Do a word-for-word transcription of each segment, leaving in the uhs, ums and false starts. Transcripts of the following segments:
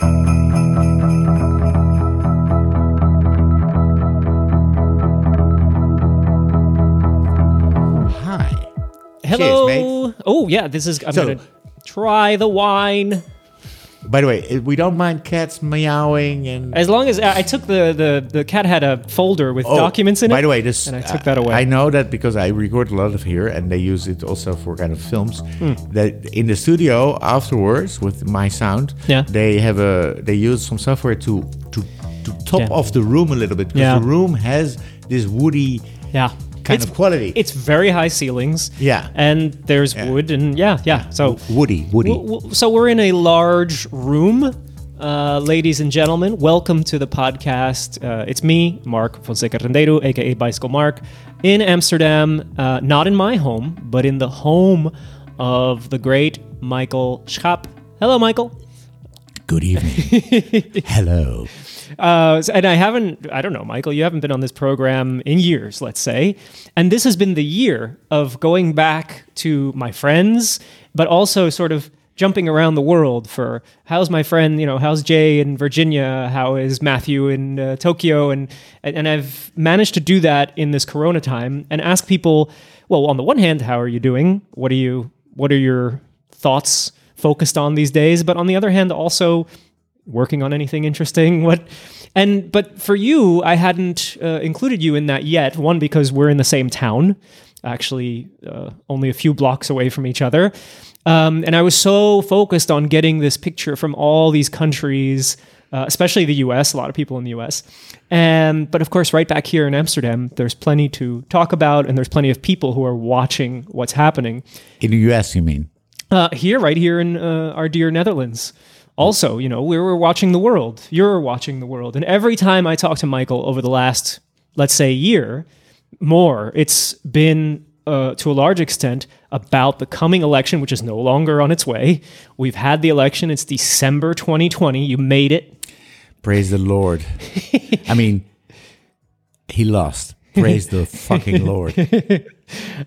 Hi. Hello. Cheers, mate. Oh, yeah, this is... I'm so, going to try the wine. By the way, we don't mind cats meowing and... As long as... I took the... The, the cat had a folder with oh, documents in it. By the way, this... And I took that away. I know that because I record a lot of here and they use it also for kind of films. Mm. That in the studio afterwards with my sound, yeah. they have a... They use some software to, to, to top yeah. off the room a little bit. Because yeah. the room has this woody... Yeah. Kind it's, of quality. It's very high ceilings. Yeah. And there's yeah. wood and yeah, yeah. So woody, woody. W- w- so we're in a large room. Uh, ladies and gentlemen, welcome to the podcast. Uh, it's me, Mark Fonseca Rendeiro, a k a. Bicycle Mark, in Amsterdam. Uh, not in my home, but in the home of the great Michael Schaap. Hello, Michael. Good evening. Hello. Uh, and I haven't, I don't know, Michael, you haven't been on this program in years, let's say. And this has been the year of going back to my friends, but also sort of jumping around the world for how's my friend, you know, how's Jay in Virginia? How is Matthew in uh, Tokyo? And, and I've managed to do that in this Corona time and ask people, well, on the one hand, how are you doing? What are you, what are your thoughts focused on these days? But on the other hand, also... working on anything interesting? What? And but for you, I hadn't uh, included you in that yet. One, because we're in the same town, actually uh, only a few blocks away from each other. Um, and I was so focused on getting this picture from all these countries, uh, especially the U S, a lot of people in the U S. And, but of course, right back here in Amsterdam, there's plenty to talk about and there's plenty of people who are watching what's happening. In the U S, you mean? Uh, here, right here in uh, our dear Netherlands. Also, you know, we were watching the world. You're watching the world. And every time I talk to Michael over the last, let's say, year, more, it's been, uh, to a large extent, about the coming election, which is no longer on its way. We've had the election. It's December twenty twenty. You made it. Praise the Lord. I mean, he lost. Praise the fucking Lord.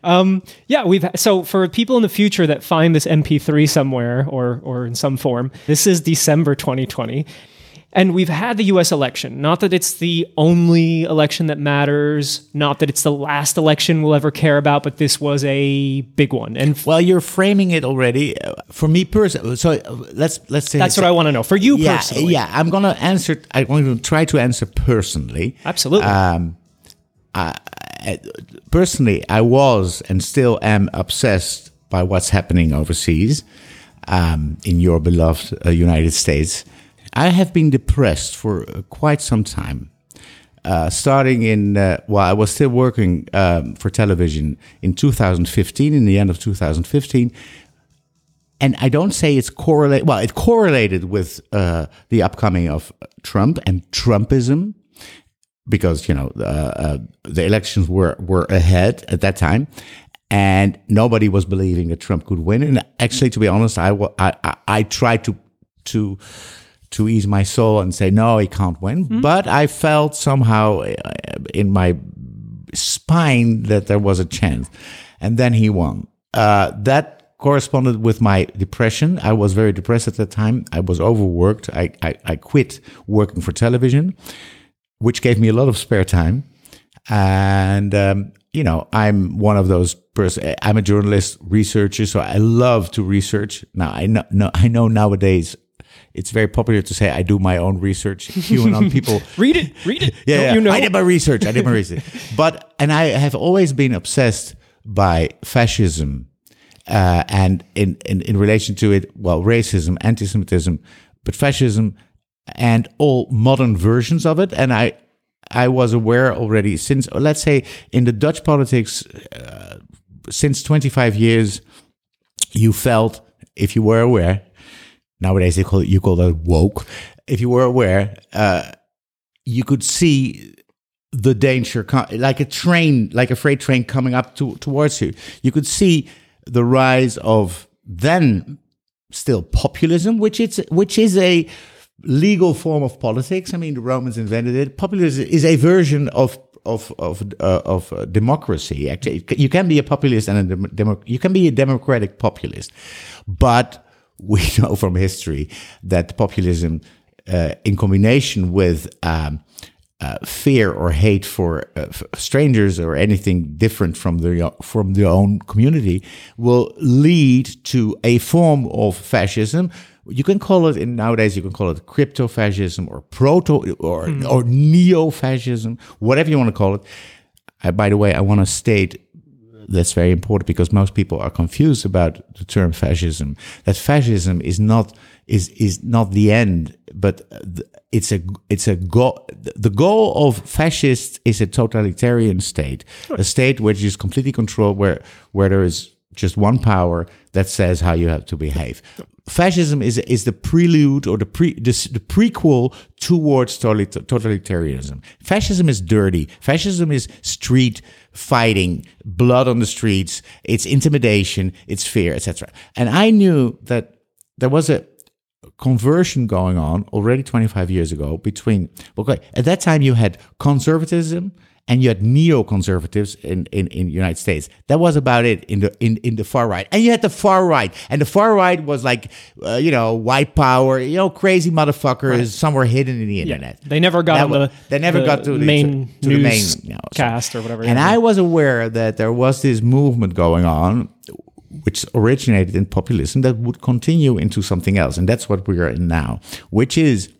Um, yeah, we've so for people in the future that find this M P three somewhere or or in some form, this is December twenty twenty. And we've had the U S election. Not that it's the only election that matters, not that it's the last election we'll ever care about, but this was a big one. And f- well, you're framing it already. Uh, for me personally, so let's let's say that's what I want to know. For you yeah, personally, yeah, I'm gonna answer. I'm going to try to answer personally. Absolutely. Um, I, personally, I was and still am obsessed by what's happening overseas um, in your beloved uh, United States. I have been depressed for uh, quite some time, uh, starting in, uh, well, I was still working um, for television in two thousand fifteen, in the end of two thousand fifteen. And I don't say it's correlated, well, it correlated with uh, the upcoming of Trump and Trumpism. Because, you know, uh, uh, the elections were, were ahead at that time and nobody was believing that Trump could win. And actually, to be honest, I, I, I tried to to to ease my soul and say, no, he can't win. Mm-hmm. But I felt somehow in my spine that there was a chance. And then he won. Uh, that corresponded with my depression. I was very depressed at that time. I was overworked. I, I, I quit working for television, which gave me a lot of spare time. And, um, you know, I'm one of those person. I'm a journalist, researcher, so I love to research. Now, I know, no, I know nowadays it's very popular to say I do my own research. QAnon people. Read it, read it. yeah, yeah. You know? I did my research, I did my research. But, and I have always been obsessed by fascism uh, and in, in, in relation to it, well, racism, anti-Semitism, but fascism, and all modern versions of it. And I I was aware already since, let's say, in the Dutch politics, uh, since twenty-five years, you felt, if you were aware, nowadays they call it, you call that woke, if you were aware, uh, you could see the danger, like a train, like a freight train coming up to, towards you. You could see the rise of then still populism, which it's which is a... legal form of politics. I mean, the Romans invented it. Populism is a version of of of uh, of uh, democracy. Actually, you can be a populist and a dem- demo- you can be a democratic populist, but we know from history that populism uh, in combination with um, uh, fear or hate for, uh, for strangers or anything different from their from their own community, will lead to a form of fascism. You can call it, in nowadays you can call it crypto fascism or proto or mm. or neo fascism, whatever you want to call it. I, by the way, I want to state that's very important because most people are confused about the term fascism. That fascism is not is is not the end, but it's a it's a goal. The goal of fascists is a totalitarian state, a state which is completely controlled, where where there is just one power that says how you have to behave. Fascism is is the prelude or the pre this, the prequel towards totalitarianism. Fascism is dirty. Fascism is street fighting, blood on the streets. It's intimidation. It's fear, et cetera. And I knew that there was a conversion going on already twenty-five years ago between. Okay, at that time you had conservatism and you had neoconservatives in, in, in the United States. That was about it in the in, in the far right. And you had the far right. And the far right was like, uh, you know, white power, you know, crazy motherfuckers right. somewhere hidden in the internet. Yeah. They never got was, the, they never the got to the main to, to news the main, you know, cast so. Or whatever. And I was aware that there was this movement going on, which originated in populism, that would continue into something else. And that's what we are in now, which is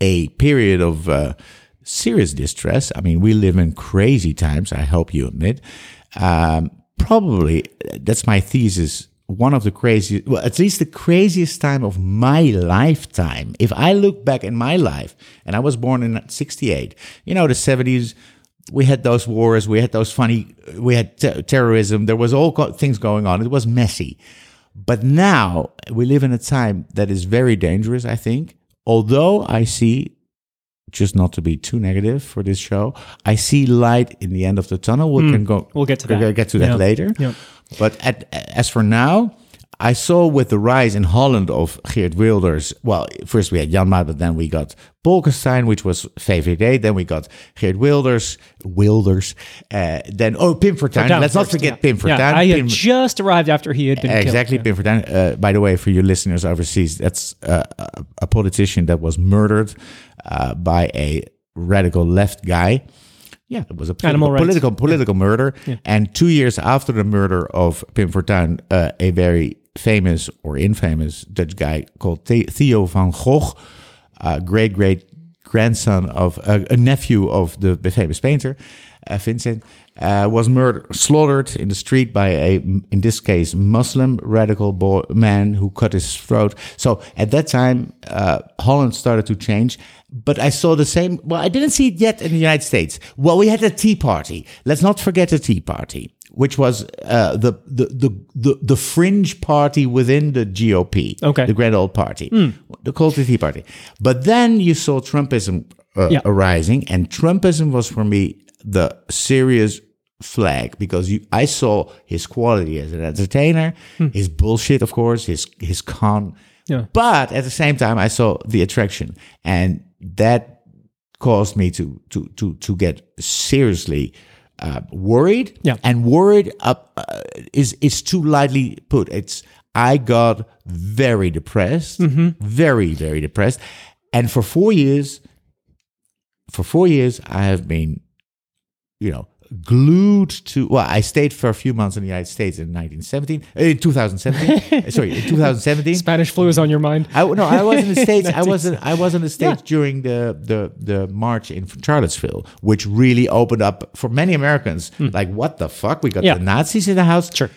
a period of... Uh, serious distress. I mean, we live in crazy times, I hope you admit. Um, probably, that's my thesis, one of the craziest, well, at least the craziest time of my lifetime. If I look back in my life, and I was born in sixty-eight, you know, the seventies, we had those wars, we had those funny, we had ter- terrorism, there was all co- things going on. It was messy. But now, we live in a time that is very dangerous, I think, although I see, just not to be too negative for this show, I see light in the end of the tunnel. We mm, can go. We'll get to that. Get to that yeah. later. Yeah. But at, as for now, I saw with the rise in Holland of Geert Wilders. Well, first we had Janmaat, but then we got Bolkestein, which was V V D. Then we got Geert Wilders, Wilders. Uh, then oh, Pim Fortuyn. Fortuyn Let's first, not forget yeah. Pim Fortuyn. Yeah, I had Pim, just arrived after he had been exactly killed. Pim Fortuyn. Uh, by the way, for you listeners overseas, that's uh, a, a politician that was murdered uh, by a radical left guy. Yeah, it was a political political, political yeah. murder. Yeah. And two years after the murder of Pim Fortuyn, uh, a very famous or infamous Dutch guy called Theo van Gogh, uh, great great grandson of uh, a nephew of the famous painter uh, Vincent, uh, was murdered, slaughtered in the street by a, in this case, Muslim radical boy, man who cut his throat. So at that time, uh, Holland started to change. But I saw the same. Well, I didn't see it yet in the United States. Well, we had the Tea Party. Let's not forget the Tea Party, which was uh, the, the the the the fringe party within the G O P, okay. the grand old party, mm. the called the Tea Party. But then you saw Trumpism uh, yeah. arising, and Trumpism was for me the serious flag, because you, I saw his quality as an entertainer, mm. his bullshit, of course, his his con. Yeah. But at the same time, I saw the attraction, and that caused me to to to to get seriously uh, worried. Yeah. And worried up uh, is is too lightly put. It's I got very depressed, mm-hmm. very very depressed, and for four years, for four years I have been, you know, glued to. Well, I stayed for a few months in the United States in nineteen seventeen, in twenty seventeen. sorry, in twenty seventeen. Spanish flu is on your mind. I, no, I was in the States. I wasn't. I was in the States yeah. during the, the the march in Charlottesville, which really opened up for many Americans. Mm. Like, what the fuck? We got yeah. the Nazis in the house. Sure.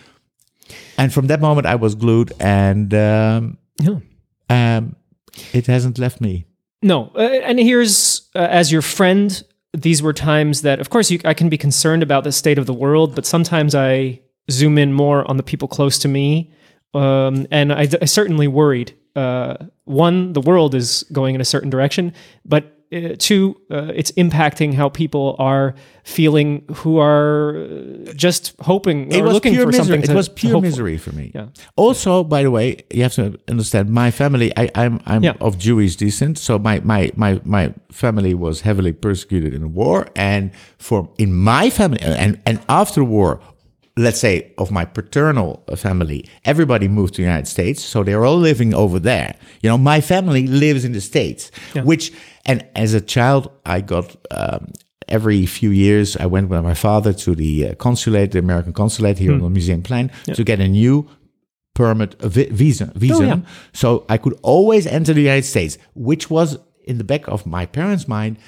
And from that moment, I was glued, and um, yeah. um, it hasn't left me. No, uh, and here's uh, as your friend. These were times that, of course, you, I can be concerned about the state of the world, but sometimes I zoom in more on the people close to me. Um, and I, I certainly worried. Uh, one, the world is going in a certain direction, but uh, two, uh, it's impacting how people are feeling who are just hoping or looking for something. It was pure misery for me. Yeah. Also, by the way, you have to understand my family. I, I'm I'm yeah. of Jewish descent, so my my my my. family was heavily persecuted in the war, and for in my family and, and after the war let's say, of my paternal family, everybody moved to the United States, so they're all living over there. You know, my family lives in the States, yeah. which, and as a child, I got, um, every few years, I went with my father to the uh, consulate, the American consulate here mm. on the Museumplein, yeah. to get a new permit, a vi- visa, visa. Oh, yeah. So I could always enter the United States, which was in the back of my parents' mind,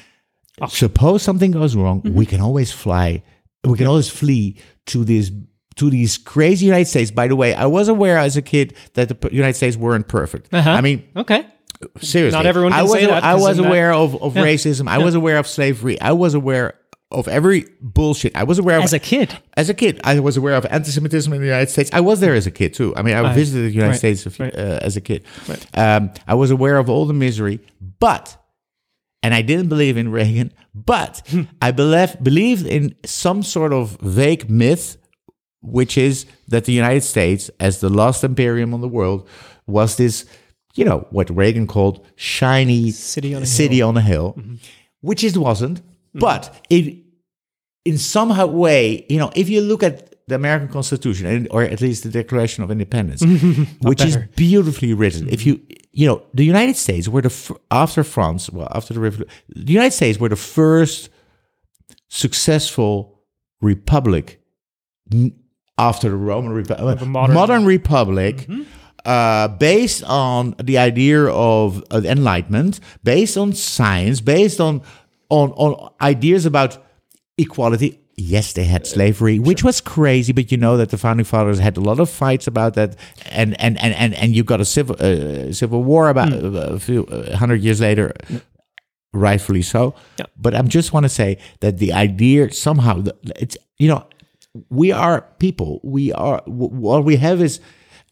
oh. suppose something goes wrong, mm-hmm. we can always fly We can always flee to these to these crazy United States. By the way, I was aware as a kid that the United States weren't perfect. Uh-huh. I mean, okay, seriously, not everyone. Can I was say that, I was aware that... of, of yeah. racism. I yeah. was aware of slavery. I was aware of every bullshit. I was aware of as a kid. As a kid, I was aware of anti-Semitism in the United States. I was there as a kid too. I mean, I right. visited the United right. States of, right. uh, as a kid. Right. Um, I was aware of all the misery, but. And I didn't believe in Reagan, but I believe, believed in some sort of vague myth, which is that the United States, as the last imperium on the world, was this, you know, what Reagan called shiny city on a city hill, on a hill mm-hmm. which it wasn't. Mm-hmm. But it, in somehow way, you know, if you look at the American Constitution, or at least the Declaration of Independence, which better. is beautifully written. Mm-hmm. If you, you know, the United States were the f- after France, well, after the revolution, the United States were the first successful republic n- after the Roman Republic, the modern, modern republic, mm-hmm. uh, based on the idea of uh, enlightenment, based on science, based on on on ideas about equality. Yes, they had slavery, which sure. was crazy, but you know that the founding fathers had a lot of fights about that, and and and and, and you got a civil uh, civil war about mm. a few uh, hundred years later, mm. rightfully so. Yeah. But I just want to say that the idea somehow, it's you know, we are people. We are w- what we have is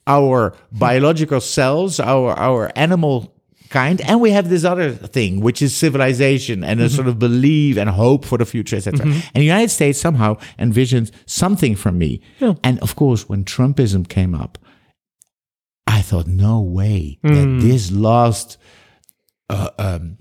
our biological cells, our our animal. Kind, and we have this other thing, which is civilization and a mm-hmm. sort of belief and hope for the future, et cetera. Mm-hmm. And the United States somehow envisioned something from me. Yeah. And of course, when Trumpism came up, I thought, no way mm. that this last uh, um,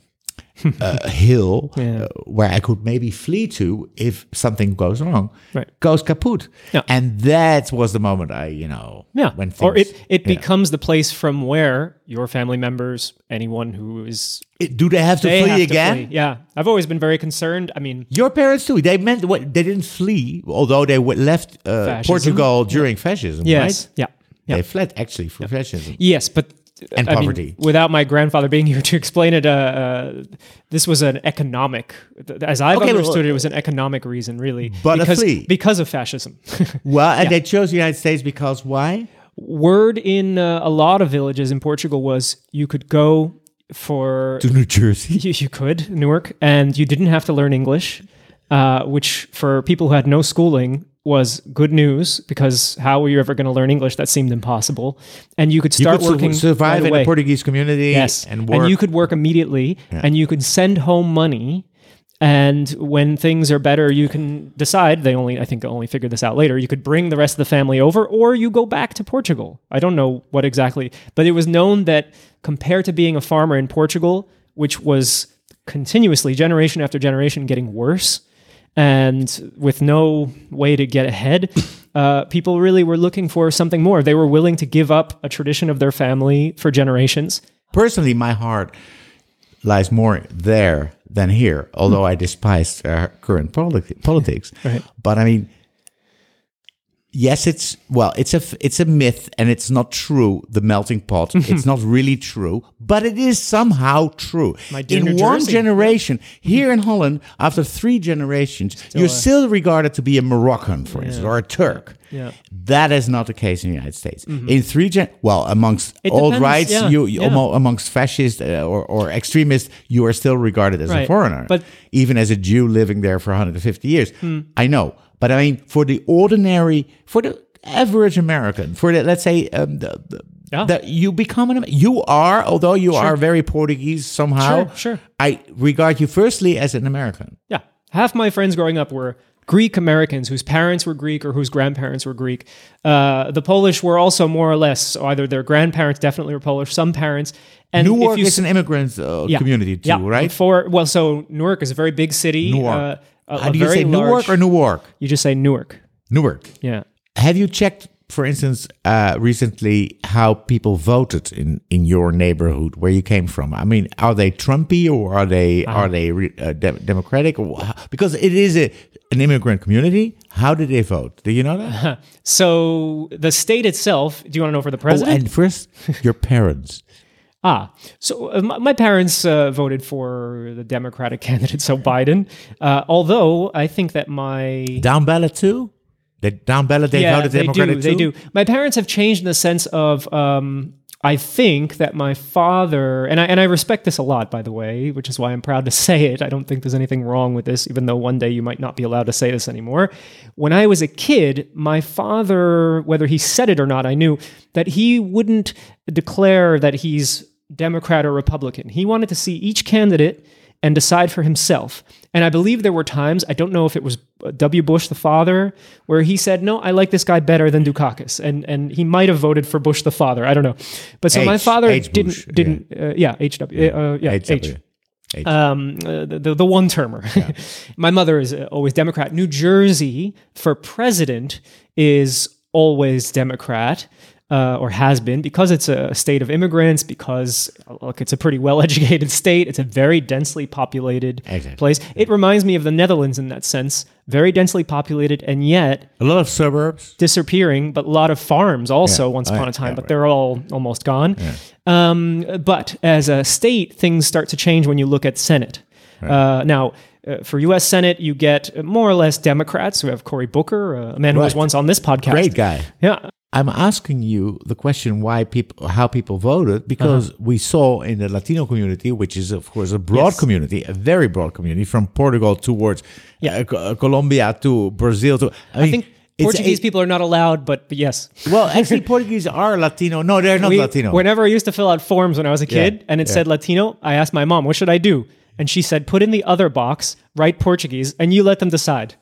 uh, hill yeah. uh, where I could maybe flee to if something goes wrong right. goes kaput. Yeah. And that was the moment I, you know, yeah. when things, or it it becomes know. the place from where. Your family members, anyone who is... It, do they have to they flee have again? To flee. Yeah. I've always been very concerned. I mean... Your parents too. They meant what, they didn't flee, although they left uh, Portugal during yeah. fascism, yes. right? Yeah. yeah. They fled actually for yeah. fascism. Yes, but... And I poverty. Mean, without my grandfather being here to explain it, uh, uh, this was an economic... As I've okay, understood well, it, it was an economic reason, really. But because, a flee. Because of fascism. Well, and yeah. they chose the United States because why? Word in uh, a lot of villages in Portugal was you could go for... To New Jersey. You, you could, Newark, and you didn't have to learn English, uh, which for people who had no schooling was good news, because how were you ever going to learn English? That seemed impossible. And you could start you could working... survive right in a Portuguese community yes. and work. And you could work immediately, yeah. and you could send home money... And when things are better, you can decide. They only, I think, only figured this out later. You could bring the rest of the family over, or you go back to Portugal. I don't know what exactly, but it was known that compared to being a farmer in Portugal, which was continuously, generation after generation, getting worse, and with no way to get ahead, uh, people really were looking for something more. They were willing to give up a tradition of their family for generations. Personally, my heart lies more there than here, although mm. I despise uh, current politi- politics. Right. But I mean, yes, it's, well, it's a, it's a myth and it's not true, the melting pot. Mm-hmm. It's not really true, but it is somehow true. My dear in New one Jersey. Generation, here in Holland, after three generations, still you're a... still regarded to be a Moroccan, for yeah. instance, or a Turk. Yeah. That is not the case in the United States. Mm-hmm. In three gen, well, amongst alt rights, yeah, you, you yeah. amongst fascists uh, or, or extremists, you are still regarded as right. a foreigner, but even as a Jew living there for one hundred fifty years. Mm. I know, but I mean, for the ordinary, for the average American, for the, let's say, um, the, the, yeah. the, you become an, you are, although you sure. are very Portuguese somehow. Sure, sure. I regard you firstly as an American. Yeah, half my friends growing up were Greek Americans whose parents were Greek or whose grandparents were Greek. Uh, the Polish were also more or less, so either their grandparents definitely were Polish, some parents. And Newark if you, is an immigrant uh, yeah, community too, yeah, right? For, well, so Newark is a very big city. Newark. Uh, a, How do you say large, Newark or Newark? You just say Newark. Newark. Yeah. Have you checked, for instance, uh, recently how people voted in, in your neighborhood where you came from? I mean, are they Trumpy or are they uh-huh. are they re- uh, de- Democratic? Because it is a, an immigrant community. How did they vote? Do you know that? Uh-huh. So the state itself. Do you want to know for the president? Oh, and first, your parents. Ah, so uh, my, my parents uh, voted for the Democratic candidate, so Biden. Uh, although I think that my down ballot too. They down ballot, they yeah, voted they Democratic do, too? They do. My parents have changed in the sense of, um, I think that my father, and I and I respect this a lot, by the way, which is why I'm proud to say it. I don't think there's anything wrong with this, even though one day you might not be allowed to say this anymore. When I was a kid, my father, whether he said it or not, I knew that he wouldn't declare that he's Democrat or Republican. He wanted to see each candidate and decide for himself. And I believe there were times, I don't know if it was W. Bush, the father, where he said, no, I like this guy better than Dukakis. And and he might have voted for Bush, the father. I don't know. But so H, my father H. Bush, didn't, didn't, yeah, uh, yeah H W, uh, yeah, H. H. H. Um, uh, the, the one-termer. Yeah. My mother is always Democrat. New Jersey, for president, is always Democrat. Uh, or has been, because it's a state of immigrants, because, look, it's a pretty well-educated state. It's a very densely populated exactly. place. It reminds me of the Netherlands in that sense. Very densely populated, and yet... A lot of suburbs. Disappearing, but a lot of farms also yeah. once upon oh, yeah. a time, yeah, but right. they're all almost gone. Yeah. Um, but as a state, things start to change when you look at Senate. Right. Uh, now... Uh, for U S Senate, you get more or less Democrats. We have Cory Booker, uh, a man right. who was once on this podcast. Great guy. Yeah. I'm asking you the question why people, how people voted, because uh-huh. we saw in the Latino community, which is, of course, a broad yes. community, a very broad community, from Portugal towards yeah. uh, Colombia to Brazil. To I, I mean, think Portuguese a, people are not allowed, but, but yes. Well, actually, Portuguese are Latino. No, they're not we, Latino. Whenever I used to fill out forms when I was a kid, yeah. and it yeah. said Latino, I asked my mom, what should I do? And she said, put in the other box, write Portuguese, and you let them decide.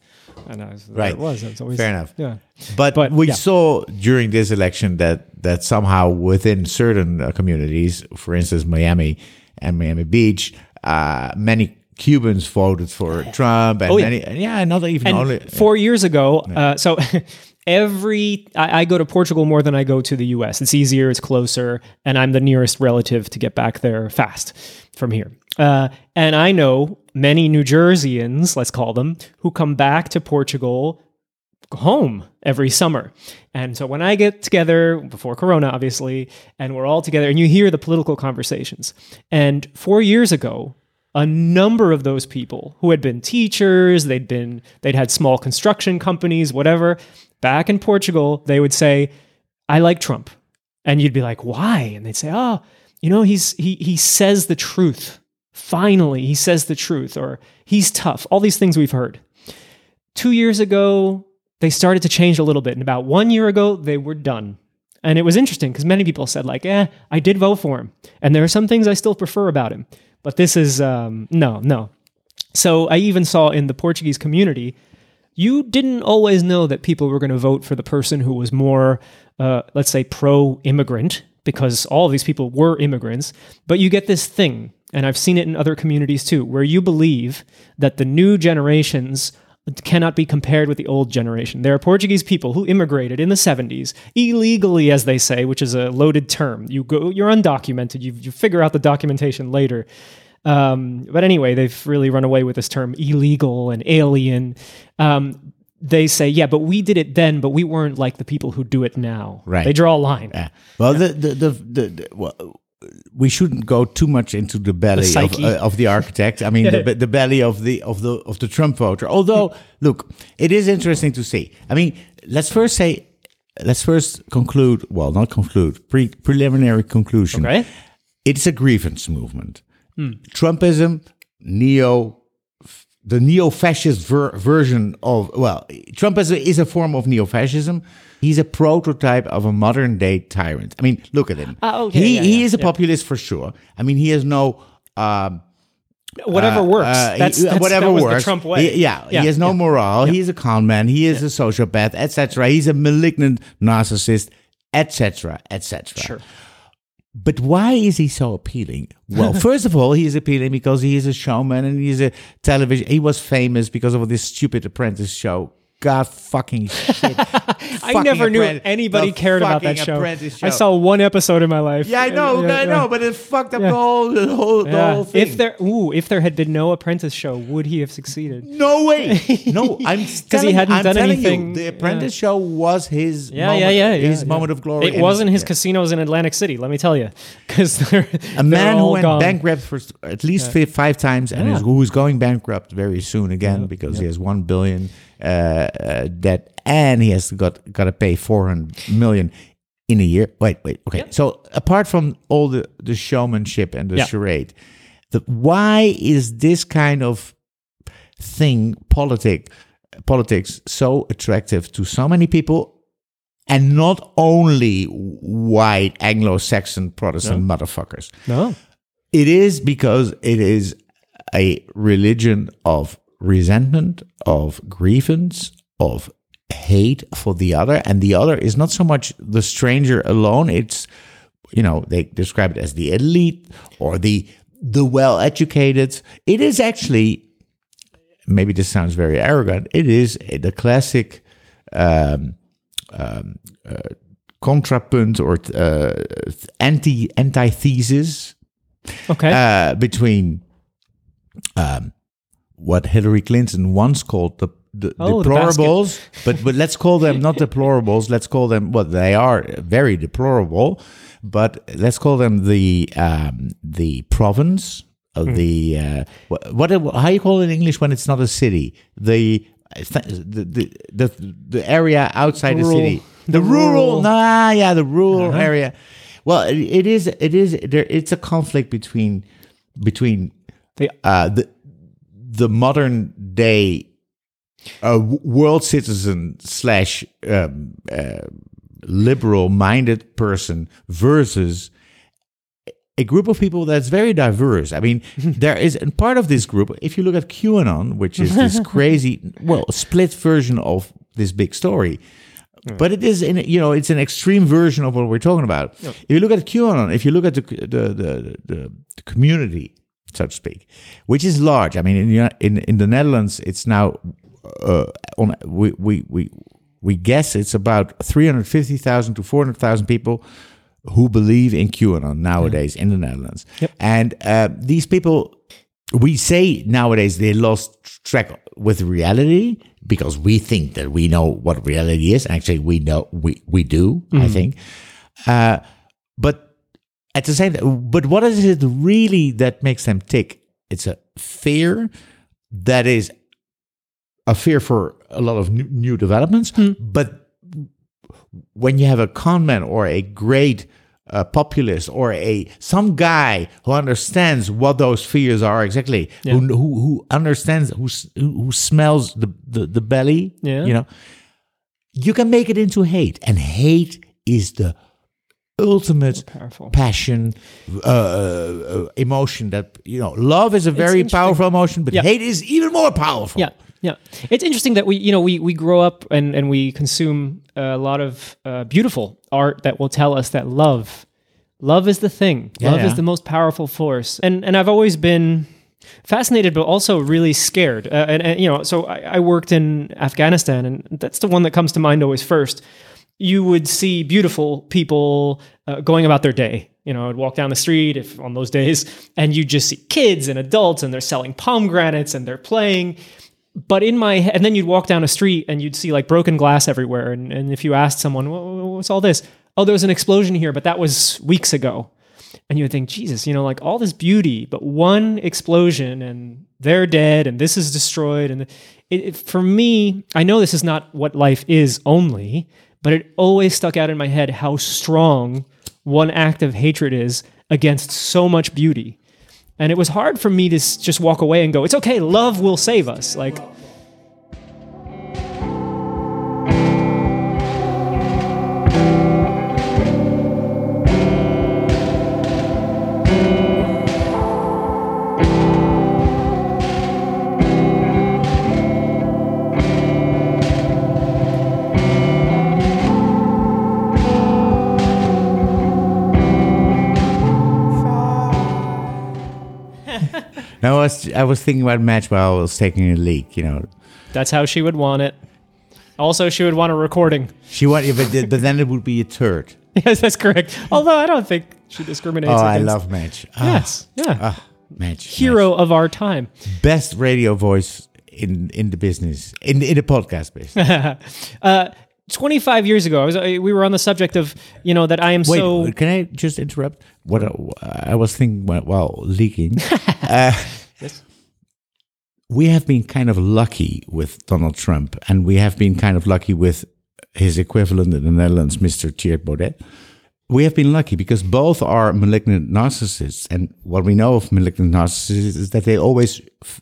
And I was, right. It was. It's always, Fair enough. Yeah. But, but we yeah. saw during this election that that somehow within certain uh, communities, for instance, Miami and Miami Beach, uh, many Cubans voted for Trump. And oh, yeah. Many, and yeah, not even and only. Four yeah. years ago, yeah. uh, so... Every I, I go to Portugal more than I go to the U S. It's easier, it's closer, and I'm the nearest relative to get back there fast from here. Uh, and I know many New Jerseyans, let's call them, who come back to Portugal home every summer. And so when I get together, before Corona, obviously, and we're all together, and you hear the political conversations. And four years ago, a number of those people who had been teachers, they'd been they'd had small construction companies, whatever. Back in Portugal, they would say, I like Trump. And you'd be like, why? And they'd say, oh, you know, he's he he says the truth. Finally, he says the truth, or he's tough. All these things we've heard. Two years ago, they started to change a little bit. And about one year ago, they were done. And it was interesting because many people said like, eh, I did vote for him. And there are some things I still prefer about him. But this is, um, no, no. So I even saw in the Portuguese community, you didn't always know that people were going to vote for the person who was more, uh, let's say, pro-immigrant, because all of these people were immigrants. But you get this thing, and I've seen it in other communities too, where you believe that the new generations cannot be compared with the old generation. There are Portuguese people who immigrated in the seventies, illegally, as they say, which is a loaded term. You go, you're undocumented. You, you figure out the documentation later. Um, but anyway, they've really run away with this term illegal and alien. Um, they say, yeah, but we did it then, but we weren't like the people who do it now. Right. They draw a line. Yeah. Well, yeah. The, the, the, the, the, well, we shouldn't go too much into the belly the of, uh, of the architect. I mean, yeah. the, the belly of the, of the, of the Trump voter. Although, look, it is interesting to see. I mean, let's first say, let's first conclude, well, not conclude, pre- preliminary conclusion. Okay. It's a grievance movement. Hmm. Trumpism, neo, the neo-fascist ver- version of, well, Trumpism is a form of neo-fascism. He's a prototype of a modern-day tyrant. I mean, look at him. Uh, okay, he yeah, he yeah, is a yeah. populist for sure. I I mean, he has no... Um, Whatever uh, works. Uh, that's, that's, whatever that was works. The Trump way. He, yeah, yeah, he has no yeah. morale. Yeah. He's a con man. He is yeah. a sociopath, et cetera. He's a malignant narcissist, et cetera, et cetera. Sure. But why is he so appealing? Well, first of all, he is appealing because he is a showman and he is a television. He was famous because of this stupid Apprentice show god fucking shit. I fucking never knew anybody cared about that show. show. I saw one episode in my life. Yeah, I know, and, yeah, I know, yeah. But it fucked up yeah. the whole, the whole, yeah. the whole thing. If there, ooh, if there had been no Apprentice show, would he have succeeded? No way. No, I'm because he hadn't I'm done anything. You, the Apprentice yeah. show was his, yeah, moment, yeah, yeah, yeah, his yeah. moment of glory. It wasn't his yeah. casinos in Atlantic City, let me tell you, because they're a man they're who went gone. bankrupt for at least yeah. five times, and yeah. is, who is going bankrupt very soon again yeah. because yeah. he has one billion. Uh, uh, debt, and he has got got to pay four hundred million in a year. Wait, wait, okay. Yep. So apart from all the, the showmanship and the yep. charade, the, why is this kind of thing, politic, politics, so attractive to so many people, and not only white Anglo-Saxon Protestant no. motherfuckers? No, it is because it is a religion of resentment, of grievance, of hate for the other. And the other is not so much the stranger alone. It's, you know, they describe it as the elite or the the well-educated. It is actually, maybe this sounds very arrogant, it is the classic um, um, uh, contrapunt or uh, anti antithesis okay. uh, between... Um, what Hillary Clinton once called the, the oh, deplorables, the but but let's call them not deplorables. Let's call them what well, they are, very deplorable. But let's call them the um, the province of mm. the uh, what, what how you call it in English when it's not a city, the the the the, the area outside rural. the city, the, the rural, rural nah yeah the rural uh-huh. area. Well, it, it is it is there. It's a conflict between between the uh, the. the modern day uh, world citizen slash um, uh, liberal minded person versus a group of people that's very diverse. I mean, there is, and part of this group, if you look at QAnon, which is this crazy, well, split version of this big story, mm. but it is, in, you know, it's an extreme version of what we're talking about. Yep. If you look at QAnon, if you look at the the the, the, the community, so to speak, which is large. I mean, in in, in the Netherlands, it's now uh, on we, we we we guess it's about three hundred fifty thousand to four hundred thousand people who believe in QAnon nowadays yeah. in the Netherlands. Yep. And uh, these people, we say nowadays they lost track with reality because we think that we know what reality is. Actually, we know we we do. Mm-hmm. I think, uh, but. At the same time, but what is it really that makes them tick? It's a fear that is a fear for a lot of new, new developments. Mm. But when you have a con man or a great uh, populist or a some guy who understands what those fears are exactly, yeah. who, who who understands, who who smells the, the, the belly, yeah. you know, you can make it into hate. And hate is the ultimate passion, uh, emotion that, you know, love is a very powerful emotion, but yeah. hate is even more powerful. Yeah, yeah. It's interesting that we, you know, we we grow up and, and we consume a lot of uh, beautiful art that will tell us that love, love is the thing. Yeah, love yeah. is the most powerful force. And and I've always been fascinated, but also really scared. Uh, and, and, you know, so I, I worked in Afghanistan, and that's the one that comes to mind always first. You would see beautiful people uh, going about their day. You know, I'd walk down the street if on those days, and you just see kids and adults, and they're selling pomegranates and they're playing. But in my head, and then you'd walk down a street and you'd see like broken glass everywhere. And, and if you asked someone, well, what's all this? Oh, there was an explosion here, but that was weeks ago. And you would think, Jesus, you know, like all this beauty, but one explosion and they're dead and this is destroyed. And it, it, for me, I know this is not what life is only, but it always stuck out in my head how strong one act of hatred is against so much beauty. And it was hard for me to s- just walk away and go, it's okay, love will save us. Like, I was thinking about a match while I was taking a leak, you know. That's how she would want it. Also, she would want a recording. She would, but, but then it would be a turd. Yes, that's correct. Although I don't think she discriminates. Oh, against. I love Madge. Oh, yes, yeah, oh, Madge, hero Madge. Of our time. Best radio voice in in the business, in in the podcast business. uh, Twenty-five years ago, I was we were on the subject of you know that I am Wait, so. Wait, can I just interrupt? What I, I was thinking while well, leaking. uh, yes. We have been kind of lucky with Donald Trump, and we have been kind of lucky with his equivalent in the Netherlands, Mister Geert Wilders. We have been lucky because both are malignant narcissists, and what we know of malignant narcissists is that they always f-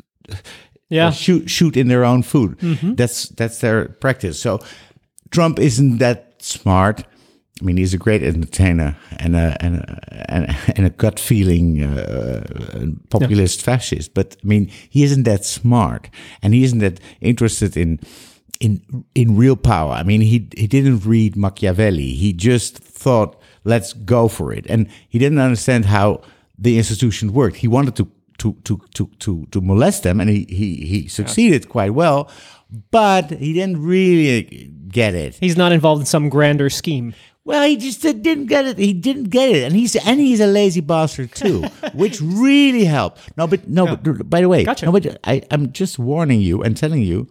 yeah. shoot shoot in their own food. Mm-hmm. That's that's their practice. So Trump isn't that smart. I mean, he's a great entertainer and a and a, and a gut feeling uh, populist yeah. fascist. But I mean, he isn't that smart, and he isn't that interested in. In in real power. I mean, he he didn't read Machiavelli. He just thought, let's go for it. And he didn't understand how the institution worked. He wanted to to to to to, to molest them, and he, he, he succeeded yeah. quite well, but he didn't really get it. He's not involved in some grander scheme. Well, he just didn't get it. He didn't get it, and he's and he's a lazy bastard too, which really helped. No, but no, yeah. but by the way, gotcha. no, but I, I'm just warning you and telling you.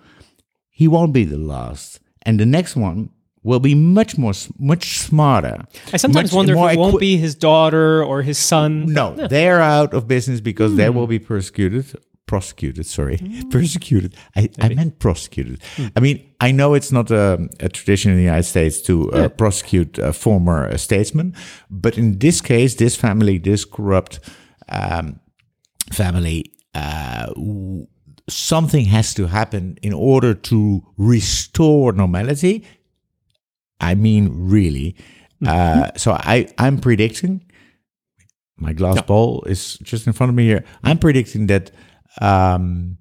He won't be the last, and the next one will be much more, much smarter. I sometimes wonder if it equi- won't be his daughter or his son. No, no. They're out of business because mm. they will be persecuted, prosecuted. Sorry, mm. persecuted. I, I meant prosecuted. Mm. I mean, I know it's not a, a tradition in the United States to uh, yeah. prosecute a former uh, statesman, but in this case, this family, this corrupt um, family. Uh, w- Something has to happen in order to restore normality. I mean, really. Mm-hmm. Uh, so I, I'm predicting, my glass no. bowl is just in front of me here. I'm predicting that, um,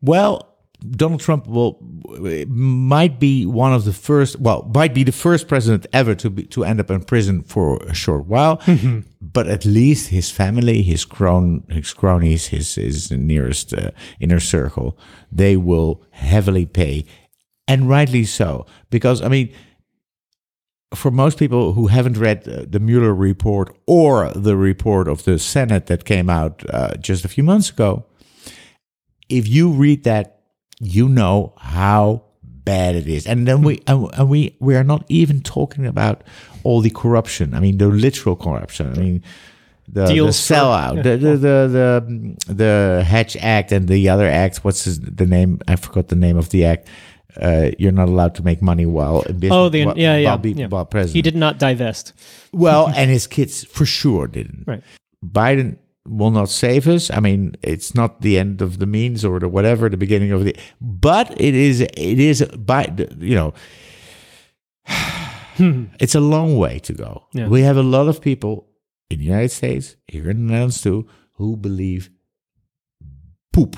well, Donald Trump will might be one of the first, well, might be the first president ever to be, to end up in prison for a short while. Mm-hmm. But at least his family, his crone, his cronies, his his nearest uh, inner circle, they will heavily pay, and rightly so. Because I mean, for most people who haven't read uh, the Mueller report or the report of the Senate that came out uh, just a few months ago, if you read that. You know how bad it is, and then we and we we are not even talking about all the corruption. I mean, the literal corruption. I mean, the, the sellout, yeah. the, the, the the the Hatch Act and the other act. What's the name? I forgot the name of the act. Uh, you're not allowed to make money while in business. Oh, the, while, yeah, yeah, while be, yeah. While president, he did not divest. Well, and his kids for sure didn't. Right, Biden. Will not save us. I mean, it's not the end of the means or the whatever, the beginning of the. But it is. It is by you know. It's a long way to go. Yeah. We have a lot of people in the United States, here in the Netherlands too, who believe poop,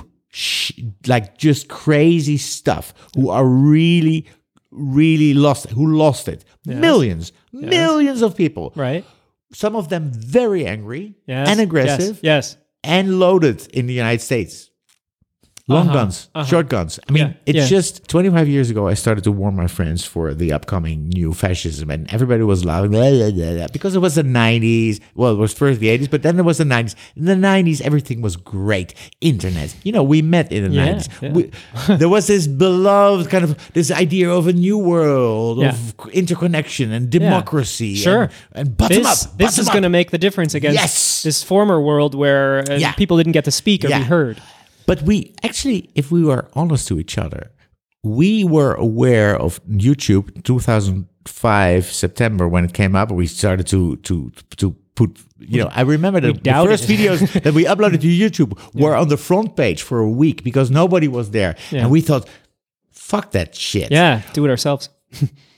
like just crazy stuff. Who are really, really lost. Who lost it? Yes. Millions, yes. millions of people. Right. Some of them very angry yes, and aggressive yes, yes. and loaded in the United States. Long uh-huh, guns, uh-huh. short guns. I mean, yeah, it's yeah. just twenty-five years ago, I started to warn my friends for the upcoming new fascism, and everybody was laughing blah, blah, blah, blah, because it was the nineties. Well, it was first the eighties, but then it was the nineties. In the nineties, everything was great. Internet. You know, we met in the yeah, nineties. Yeah. We, there was this beloved kind of this idea of a new world yeah. of interconnection and democracy. Yeah. Sure. And, and bottom this, up. Bottom this is going to make the difference against yes. this former world where uh, yeah. people didn't get to speak or yeah. be heard. But we actually, if we were honest to each other, we were aware of YouTube two thousand five September when it came up. We started to to to put, you know, I remember that the first videos that we uploaded to YouTube were yeah. on the front page for a week because nobody was there, yeah. and we thought, "Fuck that shit." Yeah, do it ourselves.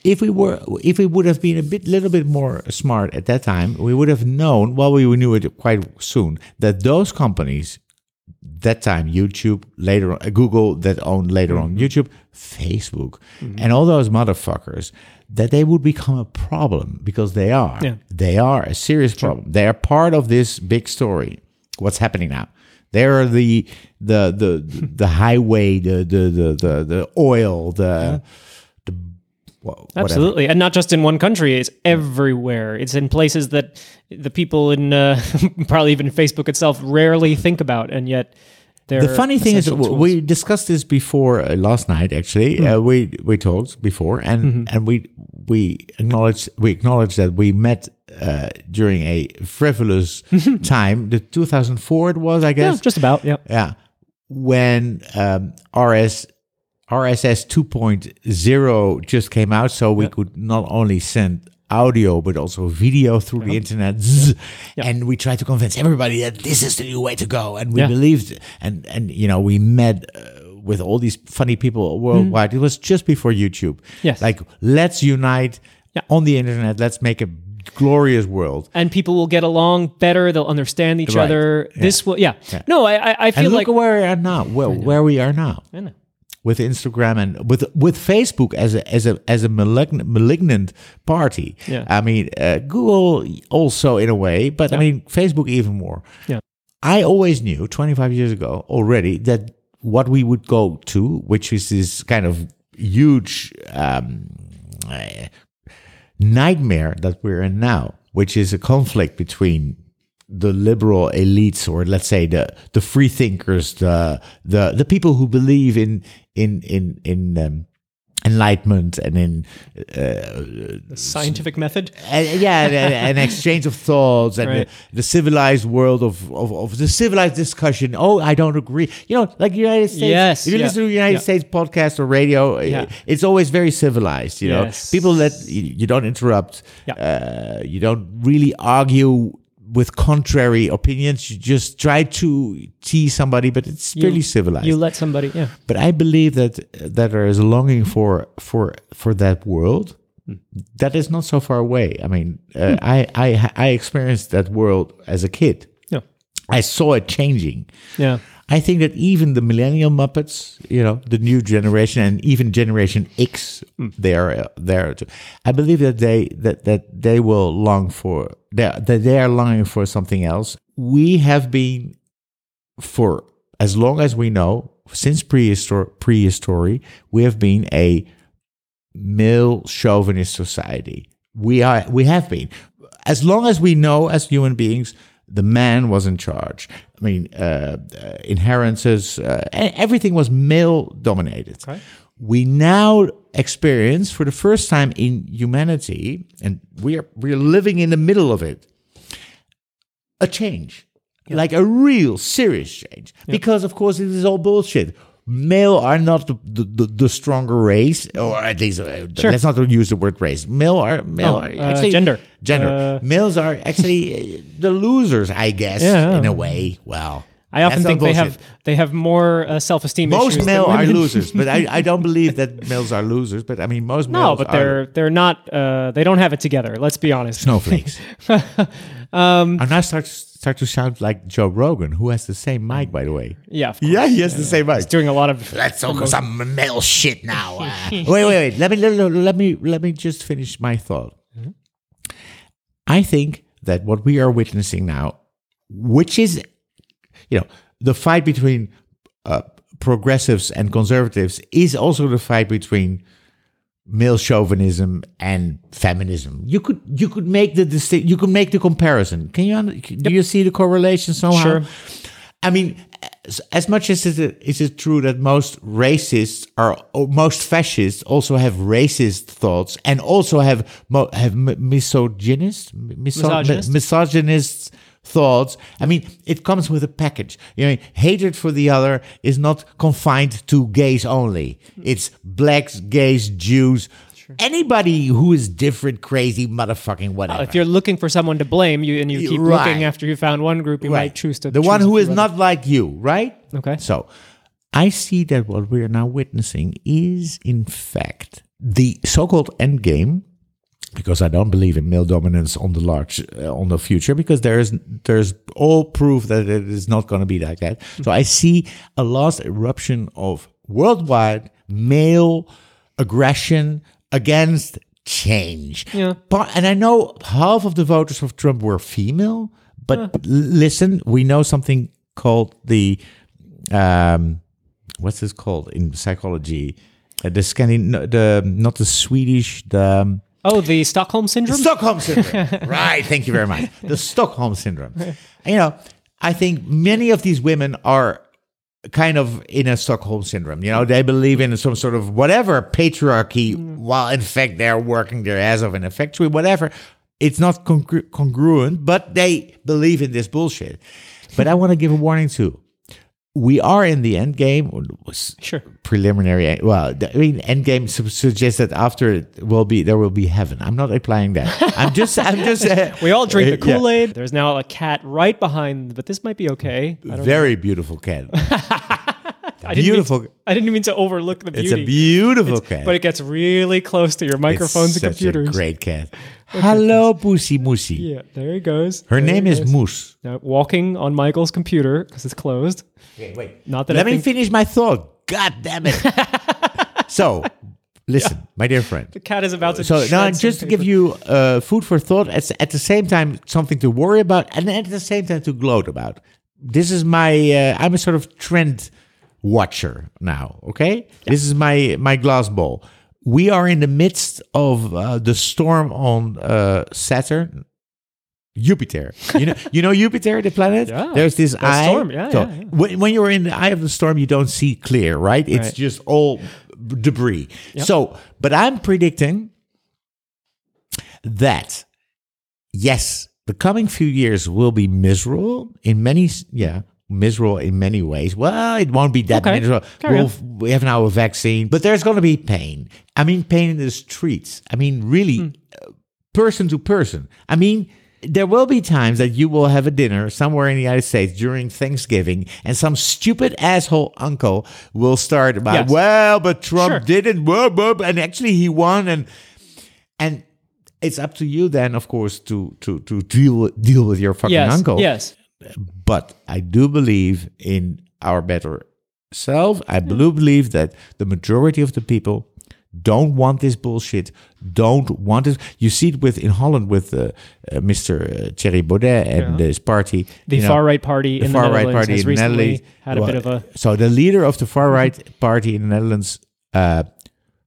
If we were, if we would have been a bit, little bit more smart at that time, we would have known. Well, we knew it quite soon that those companies. That time, YouTube, later on, uh, Google, that owned later mm-hmm. on YouTube, Facebook, mm-hmm. and all those motherfuckers, that they would become a problem because they are. Yeah. They are a serious True. problem. They are part of this big story. What's happening now? They're the the the the highway, the the the the, the oil, the, yeah. the well, absolutely, and not just in one country. It's everywhere. It's in places that the people in uh, probably even Facebook itself rarely think about, and yet. The funny thing is, tools. we discussed this before uh, last night. Actually, mm. uh, we we talked before, and mm-hmm. and we we acknowledged we acknowledged that we met uh, during a frivolous time. The two thousand four it was, I guess, yeah, just about, yeah, yeah. When um, R S R S S two point oh just came out, so we yeah. could not only send audio but also video through yep. the internet yep. Yep. and we tried to convince everybody that this is the new way to go, and we yeah. believed, and and you know we met uh, with all these funny people worldwide. Mm-hmm. It was just before YouTube. Yes, like, let's unite yeah. on the internet, let's make a glorious world, and people will get along better, they'll understand each right. other. Yeah. This will yeah. yeah no I I feel and look like where we are now well where we are now I know. With Instagram and with with Facebook as a as a as a malignant malignant party. Yeah. I mean, uh, Google also in a way, but yeah. I mean, Facebook even more. Yeah. I always knew twenty-five years ago already that what we would go to, which is this kind of huge um, uh, nightmare that we're in now, which is a conflict between the liberal elites, or let's say the the free thinkers, the the the people who believe in in in in um, enlightenment and in uh, the scientific method, and, yeah, an exchange of thoughts and right. the, the civilized world of, of of the civilized discussion. Oh, I don't agree. You know, like United States. Yes, if you yeah. listen to United yeah. States podcast or radio, yeah. it's always very civilized. You know, yes. people that you, you don't interrupt, yeah. uh, you don't really argue with contrary opinions. You just try to tease somebody, but it's really civilized. You let somebody, yeah. But I believe that that there is a longing for for for that world mm. that is not so far away. I mean, uh, mm. I I I experienced that world as a kid. Yeah, I saw it changing. Yeah, I think that even the millennial Muppets, you know, the new generation, and even Generation X, mm. they are uh, there. I believe that they that that they will long for. That they are longing for something else. We have been, for as long as we know, since prehistor- prehistory, we have been a male chauvinist society. We are, we have been, as long as we know, as human beings, the man was in charge. I mean, uh, uh, inheritances, uh, everything was male dominated. Okay. We now experience for the first time in humanity, and we are we are living in the middle of it, a change, yeah. like a real serious change. Yeah. Because of course it is all bullshit. Male are not the, the, the stronger race, or at least uh, sure. let's not use the word race. Male are male. Oh, are actually, uh, gender gender. Uh, Males are actually the losers, I guess, yeah. in a way. Well. I often That's think they have they have more uh, self-esteem issues. Most males are losers, but I, I don't believe that males are losers. But I mean, most no, males. No, but they're are, they're not. Uh, they don't have it together. Let's be honest. Snowflakes. um, I'm not start start to sound like Joe Rogan, who has the same mic, by the way. Yeah, of course. yeah, he has yeah, the yeah. same mic. He's doing a lot of. Let's talk about some male shit now. Uh, wait, wait, wait. Let me let, let me let me just finish my thought. Mm-hmm. I think that what we are witnessing now, which is. You know, the fight between uh, progressives and conservatives is also the fight between male chauvinism and feminism. You could you could make the disti- you could make the comparison. Can you do you see the correlation somehow? Sure. I mean, as, as much as it is it true that most racists are most fascists also have racist thoughts and also have have misogynist misogynist misogynists. Thoughts. I mean, it comes with a package. You know, hatred for the other is not confined to gays only. It's blacks, gays, Jews, sure. anybody who is different, crazy, motherfucking whatever. Uh, if you're looking for someone to blame you, and you keep right. looking after you found one group, you right. might choose to the choose one who is other. Not like you, right? Okay. So, I see that what we are now witnessing is, in fact, the so-called end game. Because I don't believe in male dominance on the large uh, on the future, because there is there's all proof that it is not going to be like that. Mm-hmm. So I see a last eruption of worldwide male aggression against change. Yeah. But, and I know half of the voters of Trump were female, but yeah. listen, we know something called the um, what's this called in psychology? Uh, the Scandin- the not the Swedish the. Um, Oh, the Stockholm syndrome? The Stockholm syndrome. Right. Thank you very much. The Stockholm syndrome. You know, I think many of these women are kind of in a Stockholm syndrome. You know, they believe in some sort of whatever patriarchy, mm. while in fact they're working their ass off in a factory, whatever. It's not congru- congruent, but they believe in this bullshit. But I want to give a warning too. We are in the end game. Sure. Preliminary. Well, I mean, end game su- suggests that after it will be there will be heaven. I'm not implying that. I'm just. I'm just. Uh, we all drink the Kool-Aid. Yeah. There's now a cat right behind, but this might be okay. I don't Very know. Beautiful cat. I beautiful. Didn't to, I didn't mean to overlook the beauty. It's a beautiful it's, cat, but it gets really close to your microphones it's and such computers. It's a great cat. Hello, Pussy Moosey. Yeah, there he goes. Her there name is goes. Moose. Now, walking on Michael's computer because it's closed. Okay, wait. Not that. Let I me think... finish my thought. God damn it! So, listen, yeah. my dear friend. The cat is about to. So now, just to give you uh, food for thought. At, at the same time, something to worry about, and at the same time to gloat about. This is my. Uh, I'm a sort of trend watcher now, okay? Yeah. This is my my glass bowl. We are in the midst of uh, the storm on uh, Saturn, Jupiter. You know, you know Jupiter, the planet. Yeah. There's this the eye. Storm. Yeah, so yeah, yeah. When, when you're in the eye of the storm, you don't see clear, right? It's right. just all debris. Yep. So, but I'm predicting that yes, the coming few years will be miserable in many. Yeah. Miserable in many ways. Well, it won't be that okay. miserable. We'll, we have now a vaccine, but there's going to be pain. I mean, pain in the streets. I mean, really, mm. uh, person to person. I mean, there will be times that you will have a dinner somewhere in the United States during Thanksgiving, and some stupid asshole uncle will start about, yes. well, but Trump sure. didn't, blah, blah, and actually he won, and and it's up to you then, of course, to to to deal deal with your fucking yes. uncle. Yes. But I do believe in our better self. I do believe that the majority of the people don't want this bullshit, don't want it. You see it with in Holland with uh, uh, Mister Thierry Baudet and yeah. his party. The far-right party in the Netherlands has recently had a bit of a... So the leader of the far-right party in the Netherlands uh,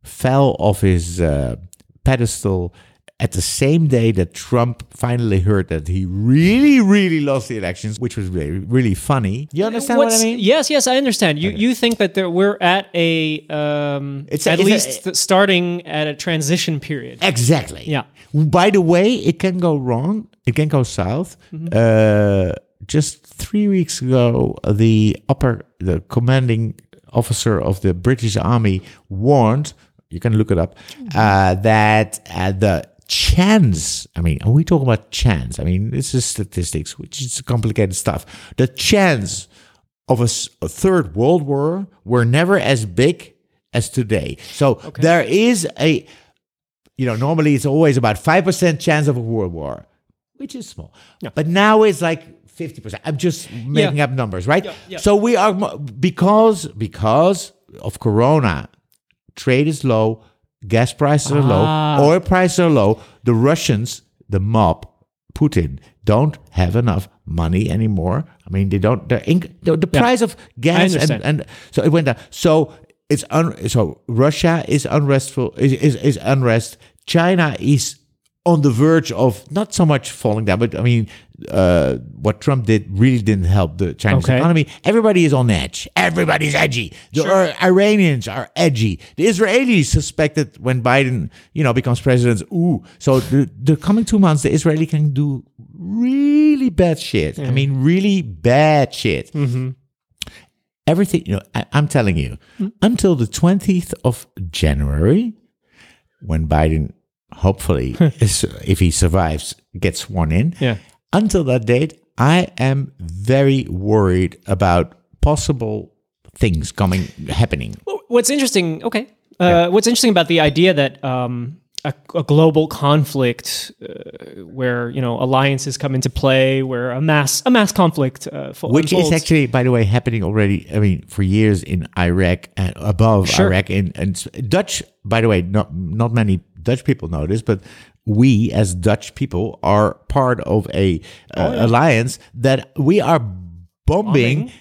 fell off his uh, pedestal at the same day that Trump finally heard that he really, really lost the elections, which was really, really funny. You understand What's, what I mean? Yes, yes, I understand. You okay. you think that there, we're at a, um, it's at a, least a, starting at a transition period. Exactly. Yeah. By the way, it can go wrong. It can go south. Mm-hmm. Uh, just three weeks ago, the upper, the commanding officer of the British Army warned, you can look it up, uh, that uh, the... chance, I mean, are we talking about chance? I mean, this is statistics, which is complicated stuff. The chance of a, a third world war were never as big as today. So okay. there is a, you know, normally it's always about five percent chance of a world war, which is small. Yeah. But now it's like fifty percent. I'm just making yeah. up numbers, right? Yeah, yeah. So we are, because because of Corona, trade is low, gas prices are ah. low, oil prices are low. The Russians, the mob, Putin, don't have enough money anymore. I mean, they don't. Inc- the the yeah. price of gas and, and so it went down. So it's un- so Russia is unrestful. Is, is is unrest. China is on the verge of not so much falling down, but I mean, uh, what Trump did really didn't help the Chinese okay. economy. Everybody is on edge. Everybody's edgy. The sure. Iranians are edgy. The Israelis suspected when Biden, you know, becomes president. Ooh, so the, the coming two months, the Israeli can do really bad shit. Mm. I mean, really bad shit. Mm-hmm. Everything, you know, I, I'm telling you, mm. until the twentieth of January, when Biden. Hopefully, if he survives, gets sworn in. Yeah. Until that date, I am very worried about possible things coming happening. Well, what's interesting? Okay, uh, yeah. what's interesting about the idea that um, a, a global conflict, uh, where you know alliances come into play, where a mass a mass conflict, uh, fo- which unfolds. Is actually, by the way, happening already. I mean, for years in Iraq and above sure. Iraq in and Dutch. By the way, not not many. Dutch people know this, but we as Dutch people are part of a uh, oh, yeah. alliance that we are bombing, bombing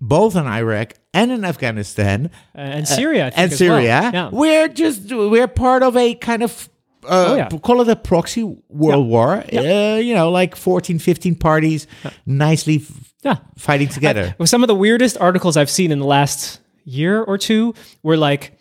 both in Iraq and in Afghanistan uh, and Syria, I think, and as Syria. Well. Yeah. We're just we're part of a kind of uh, oh, yeah. call it a proxy world yeah. war. Yeah. Uh, you know, like fourteen, fifteen parties yeah. nicely f- yeah. fighting together. I, some of the weirdest articles I've seen in the last year or two were like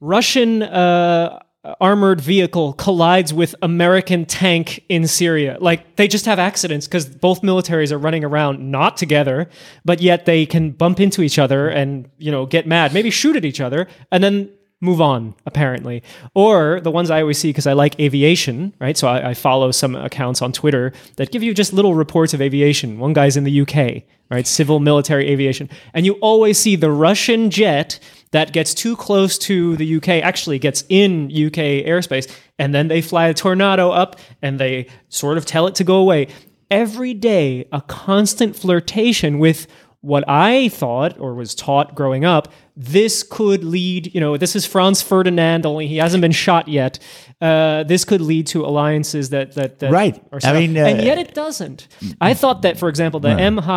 Russian. Uh, armored vehicle collides with American tank in Syria. Like, they just have accidents because both militaries are running around not together, but yet they can bump into each other and, you know, get mad, maybe shoot at each other, and then move on, apparently. Or the ones I always see, because I like aviation, right? So I, I follow some accounts on Twitter that give you just little reports of aviation. One guy's in the U K, right? Civil military aviation. And you always see the Russian jet that gets too close to the U K, actually gets in U K airspace, and then they fly a tornado up and they sort of tell it to go away. Every day, a constant flirtation with what I thought or was taught growing up, this could lead, you know, this is Franz Ferdinand, only he hasn't been shot yet. Uh, this could lead to alliances that... that, that right. Are I mean, uh, and yet it doesn't. I thought that, for example, the no. M H...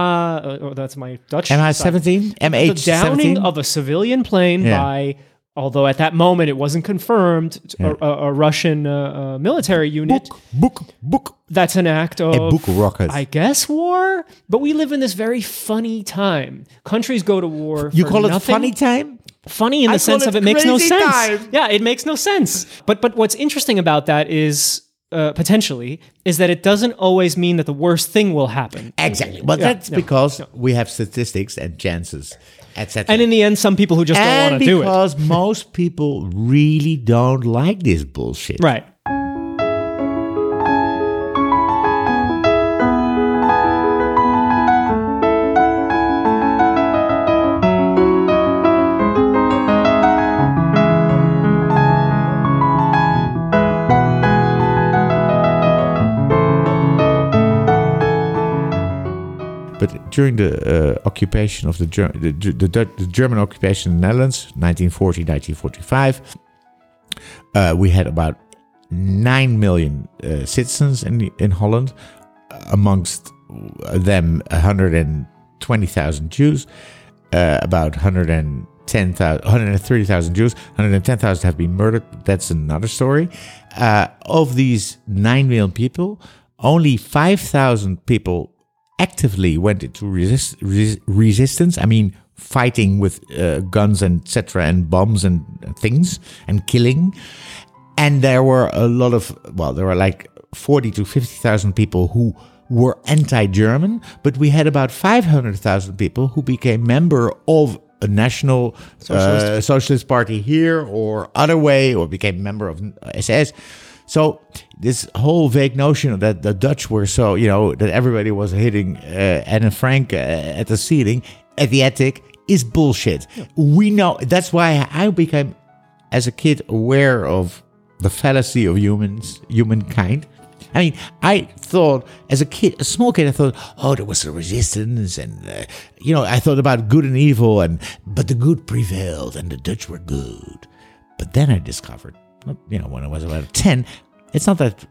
Oh, that's my Dutch... M H seventeen? M H seventeen? The downing of a civilian plane yeah. by... Although at that moment it wasn't confirmed, yeah. a, a Russian uh, uh, military unit. Book, book, book. That's an act of, a book rocket. I guess, war. But we live in this very funny time. Countries go to war. You for call nothing. It funny time? Funny in the I sense of it makes no sense. Time. Yeah, it makes no sense. But but what's interesting about that is. Uh, potentially, is that it doesn't always mean that the worst thing will happen. Exactly. But yeah, that's no, because no. we have statistics and chances, et cetera. And in the end, some people who just and don't want to do it. Because most people really don't like this bullshit. Right. But during the uh, occupation of the, Ger- the, the, the German occupation in the Netherlands, nineteen forty to nineteen forty-five, uh, we had about nine million uh, citizens in, the, in Holland, amongst them one hundred twenty thousand Jews, uh, about one hundred thirty thousand Jews, one hundred ten thousand have been murdered, that's another story. Uh, of these nine million people, only five thousand people actively went into resist, res, resistance. I mean, fighting with uh, guns and et cetera, and bombs and things, and killing. And there were a lot of, well, there were like forty to fifty thousand people who were anti-German, but we had about five hundred thousand people who became member of a national socialist. Uh, socialist party here or other way, or became member of S S. So this whole vague notion that the Dutch were so, you know, that everybody was hitting uh, Anne Frank uh, at the ceiling, at the attic, is bullshit. Yeah. We know. That's why I became, as a kid, aware of the fallacy of humans, humankind. I mean, I thought, as a kid, a small kid, I thought, oh, there was a resistance, and, uh, you know, I thought about good and evil, and but the good prevailed, and the Dutch were good. But then I discovered, you know, when I was about ten, it's not that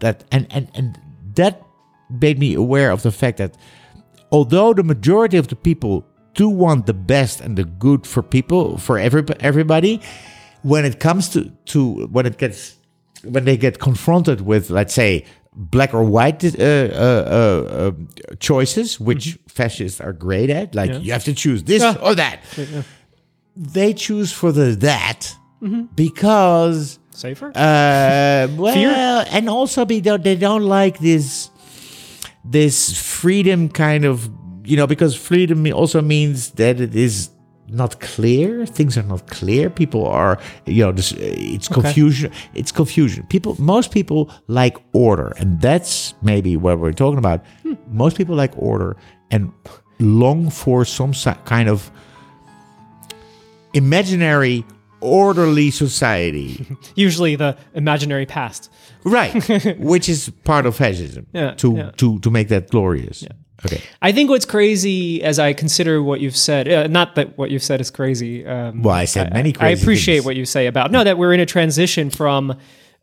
that and, and and that made me aware of the fact that although the majority of the people do want the best and the good for people, for every, everybody, when it comes to, to when it gets when they get confronted with, let's say, black or white uh, uh, uh, choices, which mm-hmm. fascists are great at, like yeah. you have to choose this yeah. or that, yeah. they choose for the that. Mm-hmm. Because safer, uh, well, fear? And also because they don't like this, this freedom kind of, you know, because freedom also means that it is not clear. Things are not clear. People are, you know, this, it's confusion. Okay. It's confusion. People, most people like order, and that's maybe what we're talking about. Hmm. Most people like order and long for some kind of imaginary. Orderly society, usually the imaginary past, right? Which is part of fascism. Yeah, to yeah. to to make that glorious. Yeah. Okay, I think what's crazy, as I consider what you've said, uh, not that what you've said is crazy. Um, well, I said I, many. Crazy I appreciate things. What you say about no that we're in a transition from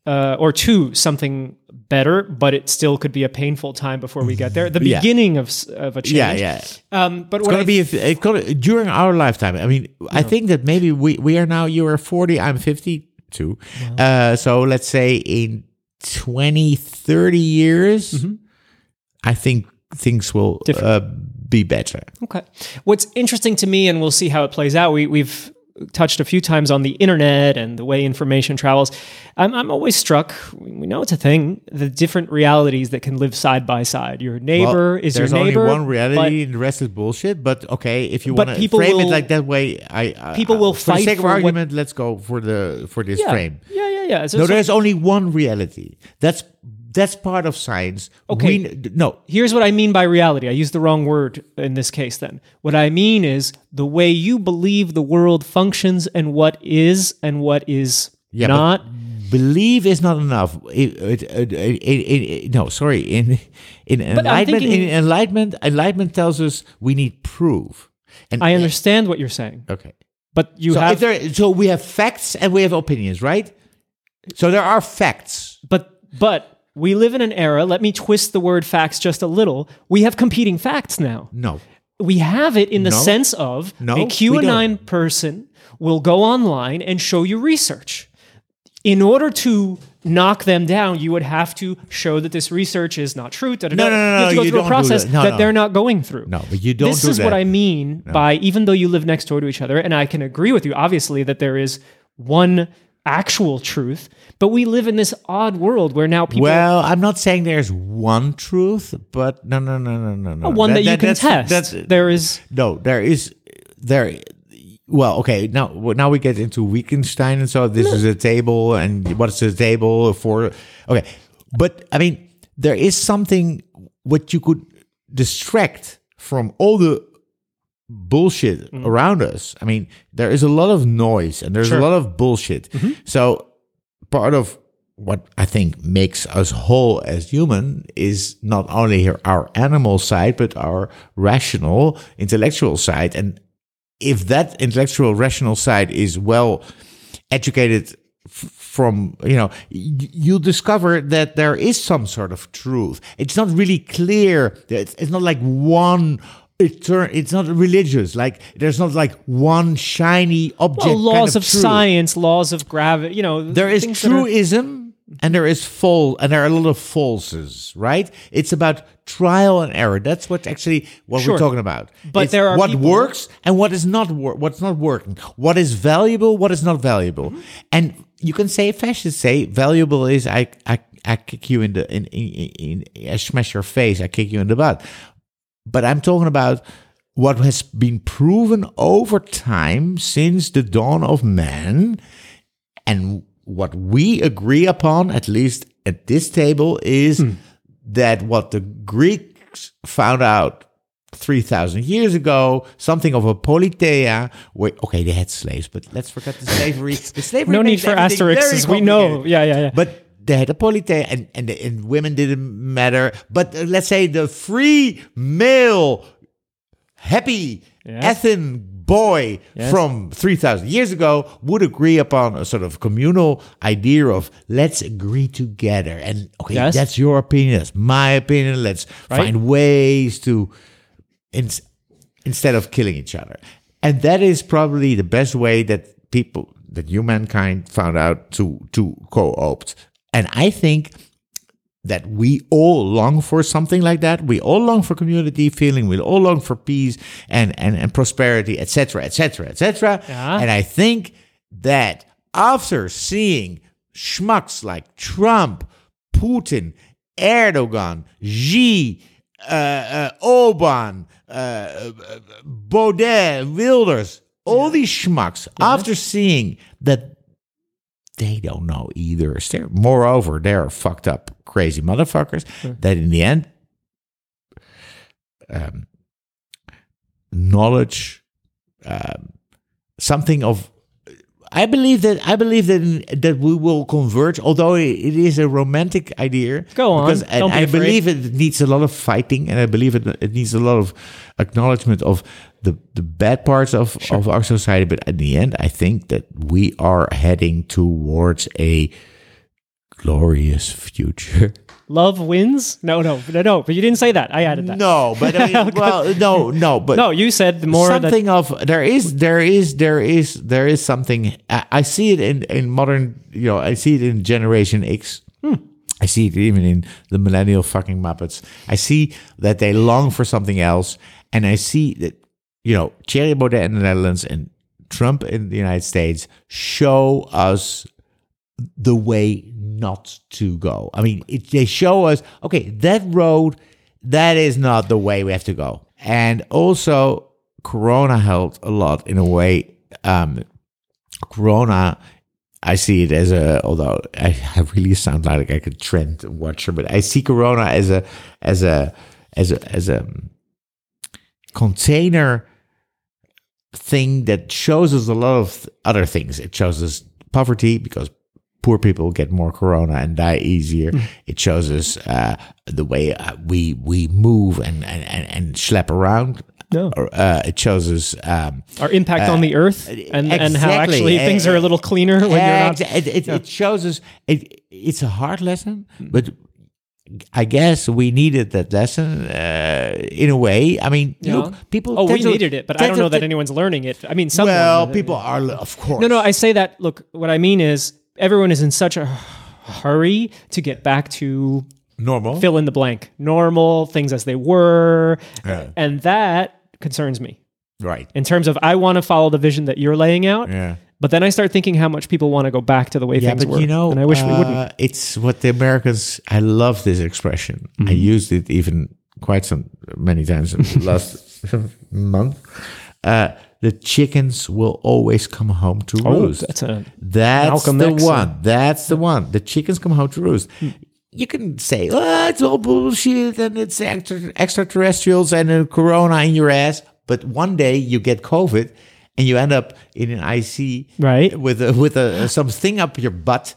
uh, or to something better, but it still could be a painful time before we get there. The yeah. beginning of of a change. Yeah, yeah. Um, but it's going to be if, it could, during our lifetime. I mean, I know. think that maybe we, we are now, you are forty, I'm fifty-two. Wow. Uh, so let's say in twenty, thirty years, mm-hmm. I think things will uh, be better. Okay. What's interesting to me, and we'll see how it plays out, we, we've touched a few times on the internet and the way information travels. I'm, I'm always struck, we know it's a thing, the different realities that can live side by side. Your neighbor well, is your neighbor. There's only one reality, but the rest is bullshit. But okay, if you want to frame will, it like that way, I, I people I, will for fight the sake of argument. What, let's go for the for this yeah, frame. Yeah, yeah, yeah. So, no, so, there's only one reality. That's that's part of science. Okay, we, no. Here's what I mean by reality. I used the wrong word in this case. Then what I mean is the way you believe the world functions and what is and what is yeah, not. Believe is not enough. It, it, it, it, it, it, no, sorry. In in enlightenment, in enlightenment, enlightenment tells us we need proof. And I understand what you're saying. Okay, but you so have there, so we have facts and we have opinions, right? So there are facts, but but we live in an era. Let me twist the word facts just a little. We have competing facts now. No, we have it in the no. sense of no, a QAnon person will go online and show you research. In order to knock them down, you would have to show that this research is not true. Da, da, no, no, no, you have to go you through a process do that, no, that no. they're not going through. No, but you don't This do is that. what I mean no. by, even though you live next door to each other, and I can agree with you, obviously, that there is one actual truth, but we live in this odd world where now people... Well, I'm not saying there's one truth, but no, no, no, no, no, no. One that, that you that, can that's, test. That's, that's, there is... No, there is... there. Well, okay, now now we get into Wittgenstein, and so this no. is a table, and what's the table for? Okay, but I mean, there is something what you could distract from all the bullshit mm. around us. I mean, there is a lot of noise, and there's sure. a lot of bullshit. Mm-hmm. So part of what I think makes us whole as human is not only our animal side, but our rational, intellectual side, and if that intellectual, rational side is well educated f- from, you know, y- you discover that there is some sort of truth. It's not really clear. It's, it's not like one, etern- it's not religious. Like, there's not like one shiny object. Well, laws kind of, of science, laws of gravity, you know. There is truism. And there is full, and there are a lot of falses, right? It's about trial and error. That's what actually what sure. we're talking about. But it's there are what works and what is not wor- what's not working. What is valuable, what is not valuable, mm-hmm. and you can say fascists say valuable is I I, I kick you in the in, in, in I smash your face, I kick you in the butt. But I'm talking about what has been proven over time since the dawn of man, and what we agree upon, at least at this table, is mm. that what the Greeks found out three thousand years ago, something of a politeia, where, okay, they had slaves, but let's forget the slavery. The slavery no need for asterisks, we know. Yeah, yeah, yeah. But they had a politeia, and, and, and women didn't matter. But uh, let's say the free male, happy, yes. Athenian boy yes. from three thousand years ago would agree upon a sort of communal idea of let's agree together. And okay, yes. that's your opinion, that's my opinion. Let's right? find ways to, in, instead of killing each other. And that is probably the best way that people, that humankind found out to, to co-opt. And I think that we all long for something like that. We all long for community feeling. We all long for peace and, and, and prosperity, et cetera, et cetera, et cetera. Yeah. And I think that after seeing schmucks like Trump, Putin, Erdogan, Jay, uh, uh, Orban, uh, Baudet, Wilders, all yeah. these schmucks, yeah. after seeing that they don't know either. They're, moreover, they're fucked up, crazy motherfuckers. Sure. That in the end, um, knowledge, um, something of. I believe that. I believe that that we will converge. Although it is a romantic idea. Go on. Because don't I, be I believe it needs a lot of fighting, and I believe it it needs a lot of acknowledgement of the the bad parts of, sure. of our society, but at the end I think that we are heading towards a glorious future. Love wins? No, no, no, no. But you didn't say that. I added that. No, but I mean, okay. well, no, no. But no, you said more something that of there is, there is, there is, there is something. I, I see it in, in modern. You know, I see it in Generation X. Hmm. I see it even in the millennial fucking Muppets. I see that they long for something else, and I see that you know Thierry Baudet in the Netherlands and Trump in the United States show us the way not to go. I mean, it, they show us, okay, that road, that is not the way we have to go. And also, Corona helped a lot in a way. Um, Corona, I see it as a, although I, I really sound like I could trend watcher, but I see Corona as a, as a, as a, as a container thing that shows us a lot of other things. It shows us poverty, because poor people get more corona and die easier. Mm. It shows us uh, the way uh, we we move and and, and schlep around. No. Uh, it shows us um, our impact uh, on the earth and, exactly. and how actually things are a little cleaner when you're not. It, it, yeah. it shows us. It, it's a hard lesson, but I guess we needed that lesson uh, in a way. I mean, yeah. look, people. Oh, we to, needed it, but I don't know to, that anyone's learning it. I mean, someone. Well, people are, of course. No, no. I say that. Look, what I mean is, everyone is in such a hurry to get back to normal, fill in the blank, normal things as they were. Yeah. And that concerns me. Right. In terms of, I want to follow the vision that you're laying out. Yeah. But then I start thinking how much people want to go back to the way yeah, things but were. You know, and I wish uh, we wouldn't. It's what the Americans, I love this expression. Mm-hmm. I used it even quite some many times in the last month. Uh, the chickens will always come home to roost. Oh, that's a, that's the X one. Or... That's the one. The chickens come home to roost. Hmm. You can say, oh, it's all bullshit and it's extra, extraterrestrials and a corona in your ass. But one day you get COVID and you end up in an I C right. with a, with a, something up your butt.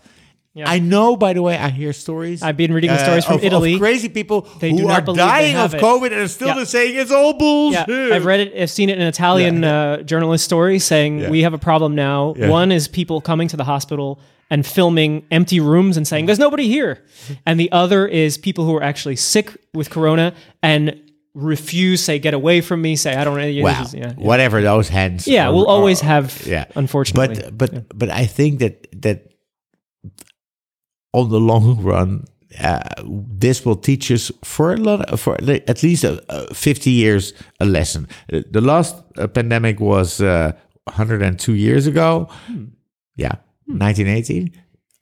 Yeah. I know, by the way, I hear stories. I've been reading uh, stories from of, Italy. Of crazy people they who are dying of it. COVID and are still yeah. saying it's all bullshit. Yeah. I've read it. I've seen it in an Italian yeah. uh, journalist story saying yeah. we have a problem now. Yeah. One is people coming to the hospital and filming empty rooms and saying, there's nobody here. And the other is people who are actually sick with corona and refuse, say, get away from me, say, I don't know. Wow. Yeah, yeah. Whatever those hands. Yeah, are, we'll always are, have, yeah. unfortunately. But, but, yeah. but I think that that... on the long run, uh, this will teach us for a lot, for at least a, a fifty years, a lesson. The last uh, pandemic was uh, one hundred two years ago, hmm. yeah, hmm. nineteen eighteen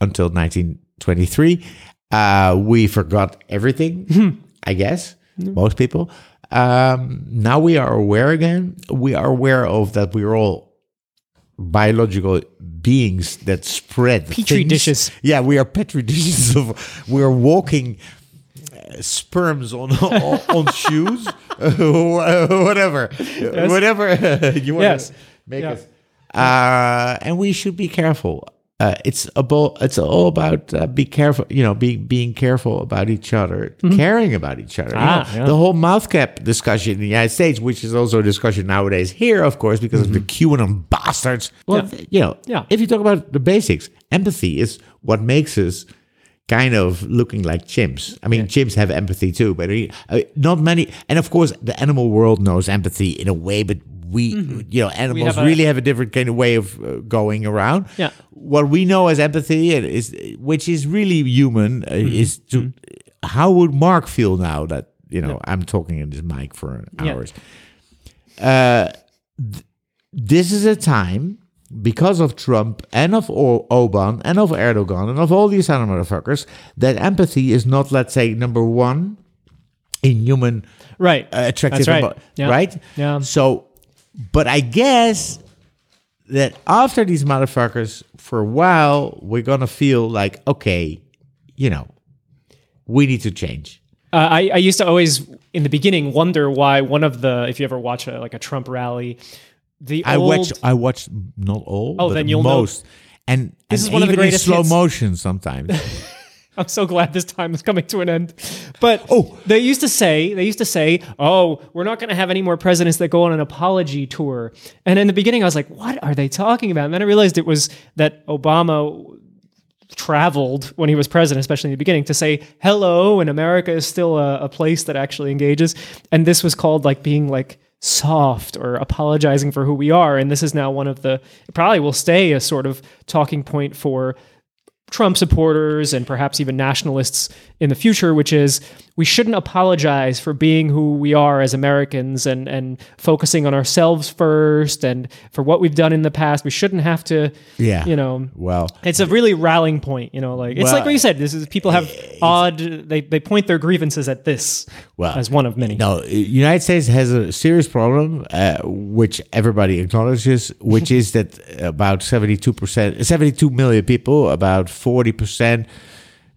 until nineteen twenty-three. Uh, we forgot everything, hmm. I guess, hmm. most people. Um, now we are aware again. We are aware of that we're all biological beings that spread petri things. dishes. Yeah, we are petri dishes of we are walking uh, sperms on on, on shoes, uh, whatever, yes. whatever uh, you want yes. to make yeah. us. Uh, and we should be careful. Uh, it's about it's all about uh, be careful. You know, being being careful about each other, mm-hmm. caring about each other. Ah, you know, yeah. The whole mouth cap discussion in the United States, which is also a discussion nowadays here, of course, because mm-hmm. of the QAnon bastards. Well, yeah. you know, yeah. if you talk about the basics, empathy is what makes us kind of looking like chimps. I mean, yeah. chimps have empathy too, but uh, not many. And of course, the animal world knows empathy in a way, but. We, mm-hmm. you know, animals have really a, have a different kind of way of uh, going around. Yeah. What we know as empathy, is, which is really human, uh, mm-hmm. is to, mm-hmm. how would Mark feel now that, you know, yeah. I'm talking in this mic for hours. Yeah. Uh, th- this is a time, because of Trump and of o- Oban and of Erdogan and of all these other motherfuckers, that empathy is not, let's say, number one in human right. uh, attractive. That's right. Embo- yeah. right? Yeah. So... But I guess that after these motherfuckers, for a while, we're going to feel like, okay, you know, we need to change. Uh, I, I used to always, in the beginning, wonder why one of the, if you ever watch a, like a Trump rally, the I old... Watched, I watched not all, oh, but then you'll most. Know. And, this and is one even of the greatest in slow hits. Motion sometimes. I'm so glad this time is coming to an end. But oh. they used to say, they used to say, oh, we're not going to have any more presidents that go on an apology tour. And in the beginning, I was like, what are they talking about? And then I realized it was that Obama traveled when he was president, especially in the beginning, to say hello, and America is still a, a place that actually engages. And this was called like being like soft or apologizing for who we are. And this is now one of the, it probably will stay a sort of talking point for Trump supporters and perhaps even nationalists in the future, which is we shouldn't apologize for being who we are as Americans and, and focusing on ourselves first and for what we've done in the past. We shouldn't have to, yeah. you know, well, it's a really rallying point, you know, like it's well, like what you said, this is people have odd, they, they point their grievances at this well, as one of many. No, United States has a serious problem, uh, which everybody acknowledges, which is that about seventy-two percent, seventy-two million people, about forty percent,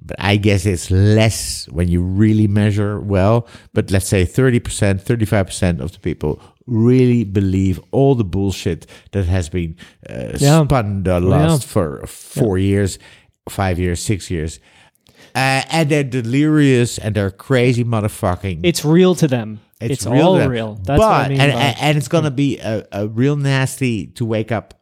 but I guess it's less when you really measure well, but let's say thirty percent, thirty-five percent of the people really believe all the bullshit that has been uh, yeah. spun the last yeah. for four yeah. years, five years, six years. Uh, and they're delirious and they're crazy motherfucking. It's real to them. It's, it's real all them. Real. That's but, what I mean. And, and, and it's going to be a, a real nasty to wake up.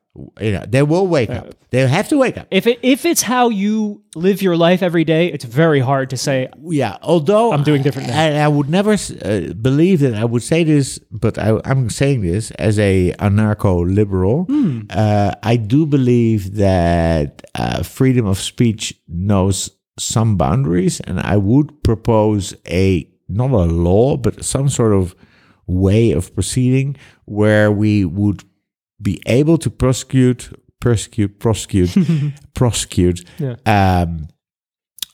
You know, they will wake up. They have to wake up. If it, if it's how you live your life every day, it's very hard to say. Yeah, although I'm doing different. I, I would never uh, believe that I would say this, but I, I'm saying this as a anarcho-liberal. Mm. Uh, I do believe that uh, freedom of speech knows some boundaries, and I would propose a not a law, but some sort of way of proceeding where we would be able to prosecute, persecute, prosecute, prosecute yeah. um,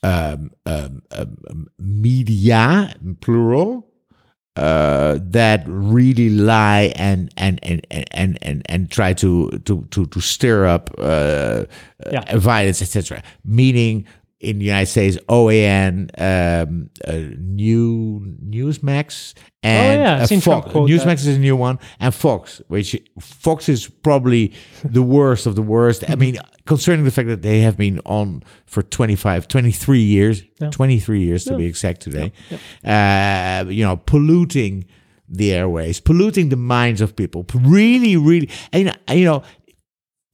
um, um, um, media, plural, uh, that really lie and and and and and, and try to, to, to, to stir up uh, yeah. violence, et cetera. Meaning, in the United States, O A N, um, uh, new Newsmax, and oh, yeah. uh, Fox. Newsmax that. is a new one, and Fox, which Fox is probably the worst of the worst. I mean, concerning the fact that they have been on for twenty-five, twenty-three years, yeah. twenty-three years yeah. to be exact today, yeah. Yeah. Uh, you know, polluting the airways, polluting the minds of people, really, really, and you know,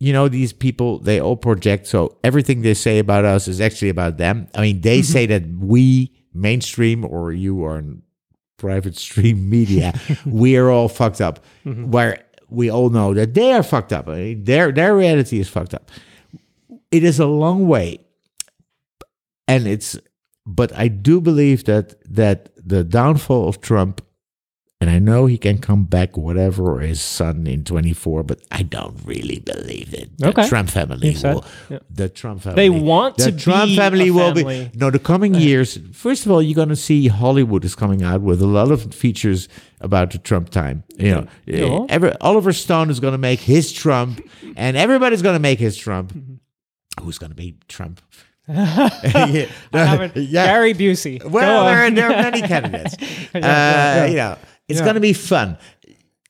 You know, these people, they all project, so everything they say about us is actually about them. I mean, they mm-hmm. say that we, mainstream, or you are in private stream media, we are all fucked up, mm-hmm. where we all know that they are fucked up. I mean, their, their reality is fucked up. It is a long way, and it's. But I do believe that that the downfall of Trump, and I know he can come back, whatever, or his son in twenty-four, but I don't really believe it. The okay. Trump family will. Yeah. The Trump family. They want the to Trump be family a family. Will be, no, the coming okay. years, first of all, you're going to see Hollywood is coming out with a lot of features about the Trump time. You know, yeah. every, Oliver Stone is going to make his Trump, and everybody's going to make his Trump. Mm-hmm. Who's going to be Trump? yeah. I yeah. Gary Busey. Well, there are, there are many candidates. yeah, uh, yeah, yeah. You know. It's yeah. going to be fun.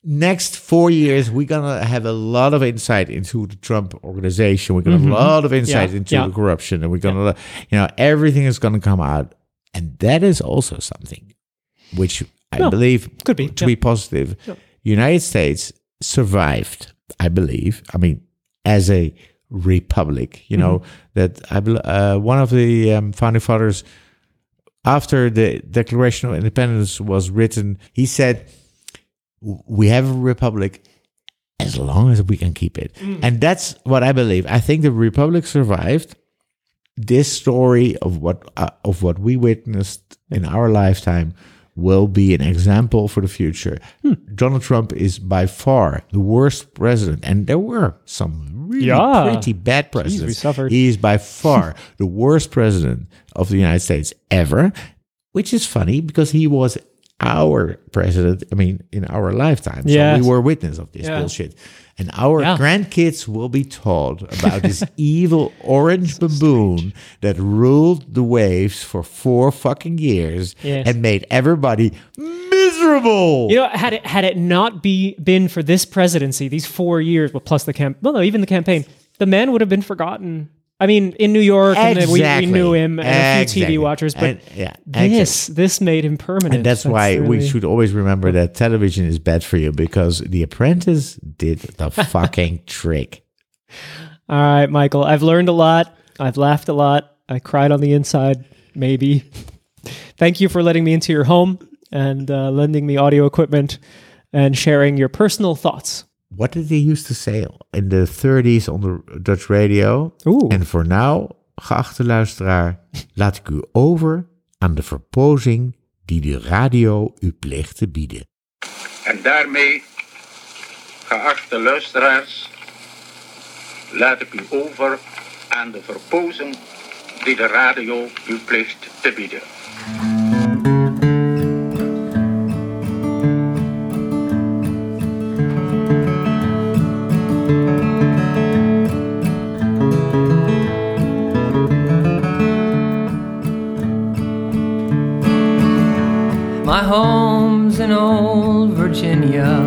Next four years, we're going to have a lot of insight into the Trump organization. We're going to mm-hmm. have a lot of insight yeah. into yeah. the corruption. And we're going yeah. to, you know, everything is going to come out. And that is also something which I well, believe could be to yeah. be positive. Yeah. United States survived, I believe. I mean, as a republic, you mm-hmm. know, that I uh, one of the um, founding fathers, after the Declaration of Independence was written, he said, we have a republic as long as we can keep it. Mm. And that's what I believe. I think the republic survived. This story of what uh, of what we witnessed in our lifetime will be an example for the future. Mm. Donald Trump is by far the worst president, and there were some really yeah. pretty bad presidents. Jeez, we suffered. He is by far the worst president of the United States ever, which is funny because he was our president, I mean, in our lifetime. Yes. So we were witness of this yeah. bullshit. And our yeah. grandkids will be taught about this evil orange so baboon strange. That ruled the waves for four fucking years yes. and made everybody miserable. You know, had it had it not be been for this presidency, these four years, well, plus the camp, well, no, even the campaign, the man would have been forgotten. I mean, in New York, exactly. and we, we knew him, and exactly. a few T V watchers, but and, yeah, this, exactly. this made him permanent. And that's, that's why really... we should always remember that television is bad for you, because The Apprentice did the fucking trick. All right, Michael, I've learned a lot. I've laughed a lot. I cried on the inside, maybe. Thank you for letting me into your home and uh, lending me audio equipment and sharing your personal thoughts. What did they used to say in the thirties on the Dutch radio? Ooh. En voor nou, geachte luisteraar, laat ik u over aan de verpozing die de radio u pleegt te bieden. En daarmee, geachte luisteraars, laat ik u over aan de verpozing die de radio u pleegt te bieden. My home's in old Virginia,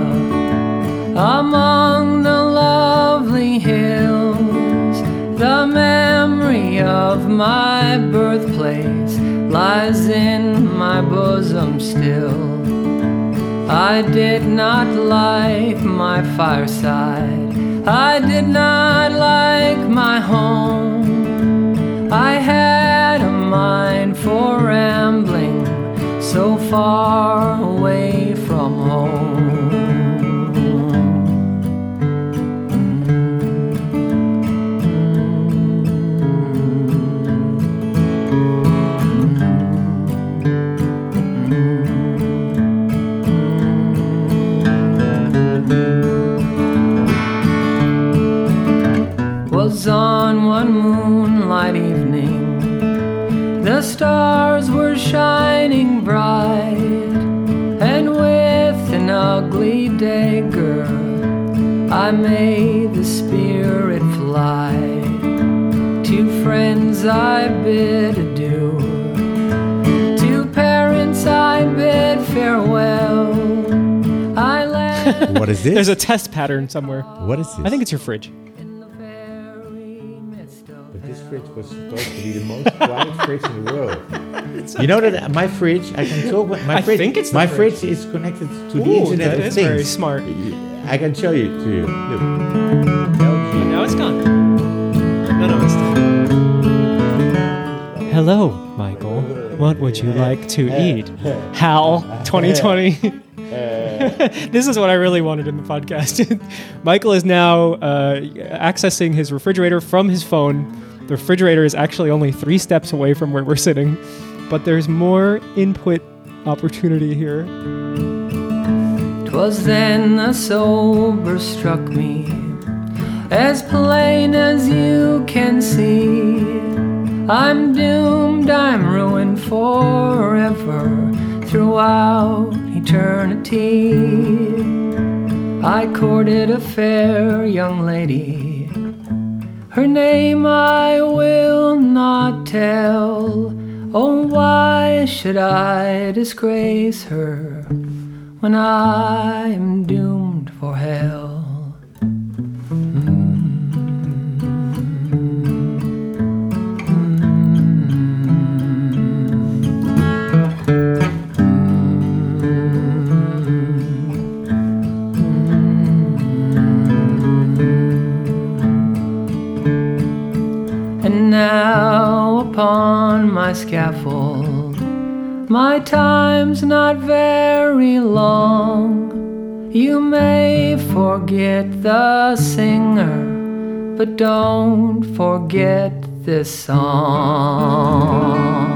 among the lovely hills. The memory of my birthplace lies in my bosom still. I did not like my fireside, I did not like my home. I had a mind for rambling so far away from home. Was on one moonlight evening, the stars were shining bright, and with an ugly dagger I made the spirit fly. To friends I bid adieu, to parents I bid farewell. I land. What is this? There's a test pattern somewhere. What is this? I think it's your fridge. Fridge was supposed to be the most quiet fridge in the world. You know that my fridge, I can talk. My I fridge, think it's my fridge. fridge is connected to Ooh, the Internet that of is Things. Very smart. I can show you to you. Look. Now it's gone. No, no, it's gone. Hello, Michael. What would you like to eat? Hal, twenty twenty. This is what I really wanted in the podcast. Michael is now uh, accessing his refrigerator from his phone. The refrigerator is actually only three steps away from where we're sitting, but there's more input opportunity here. 'Twas then the sober struck me, as plain as you can see. I'm doomed, I'm ruined forever, throughout eternity. I courted a fair young lady, her name I will not tell. Oh, why should I disgrace her when I am doomed for hell? Mm-hmm. Now upon my scaffold, my time's not very long. You may forget the singer, but don't forget this song.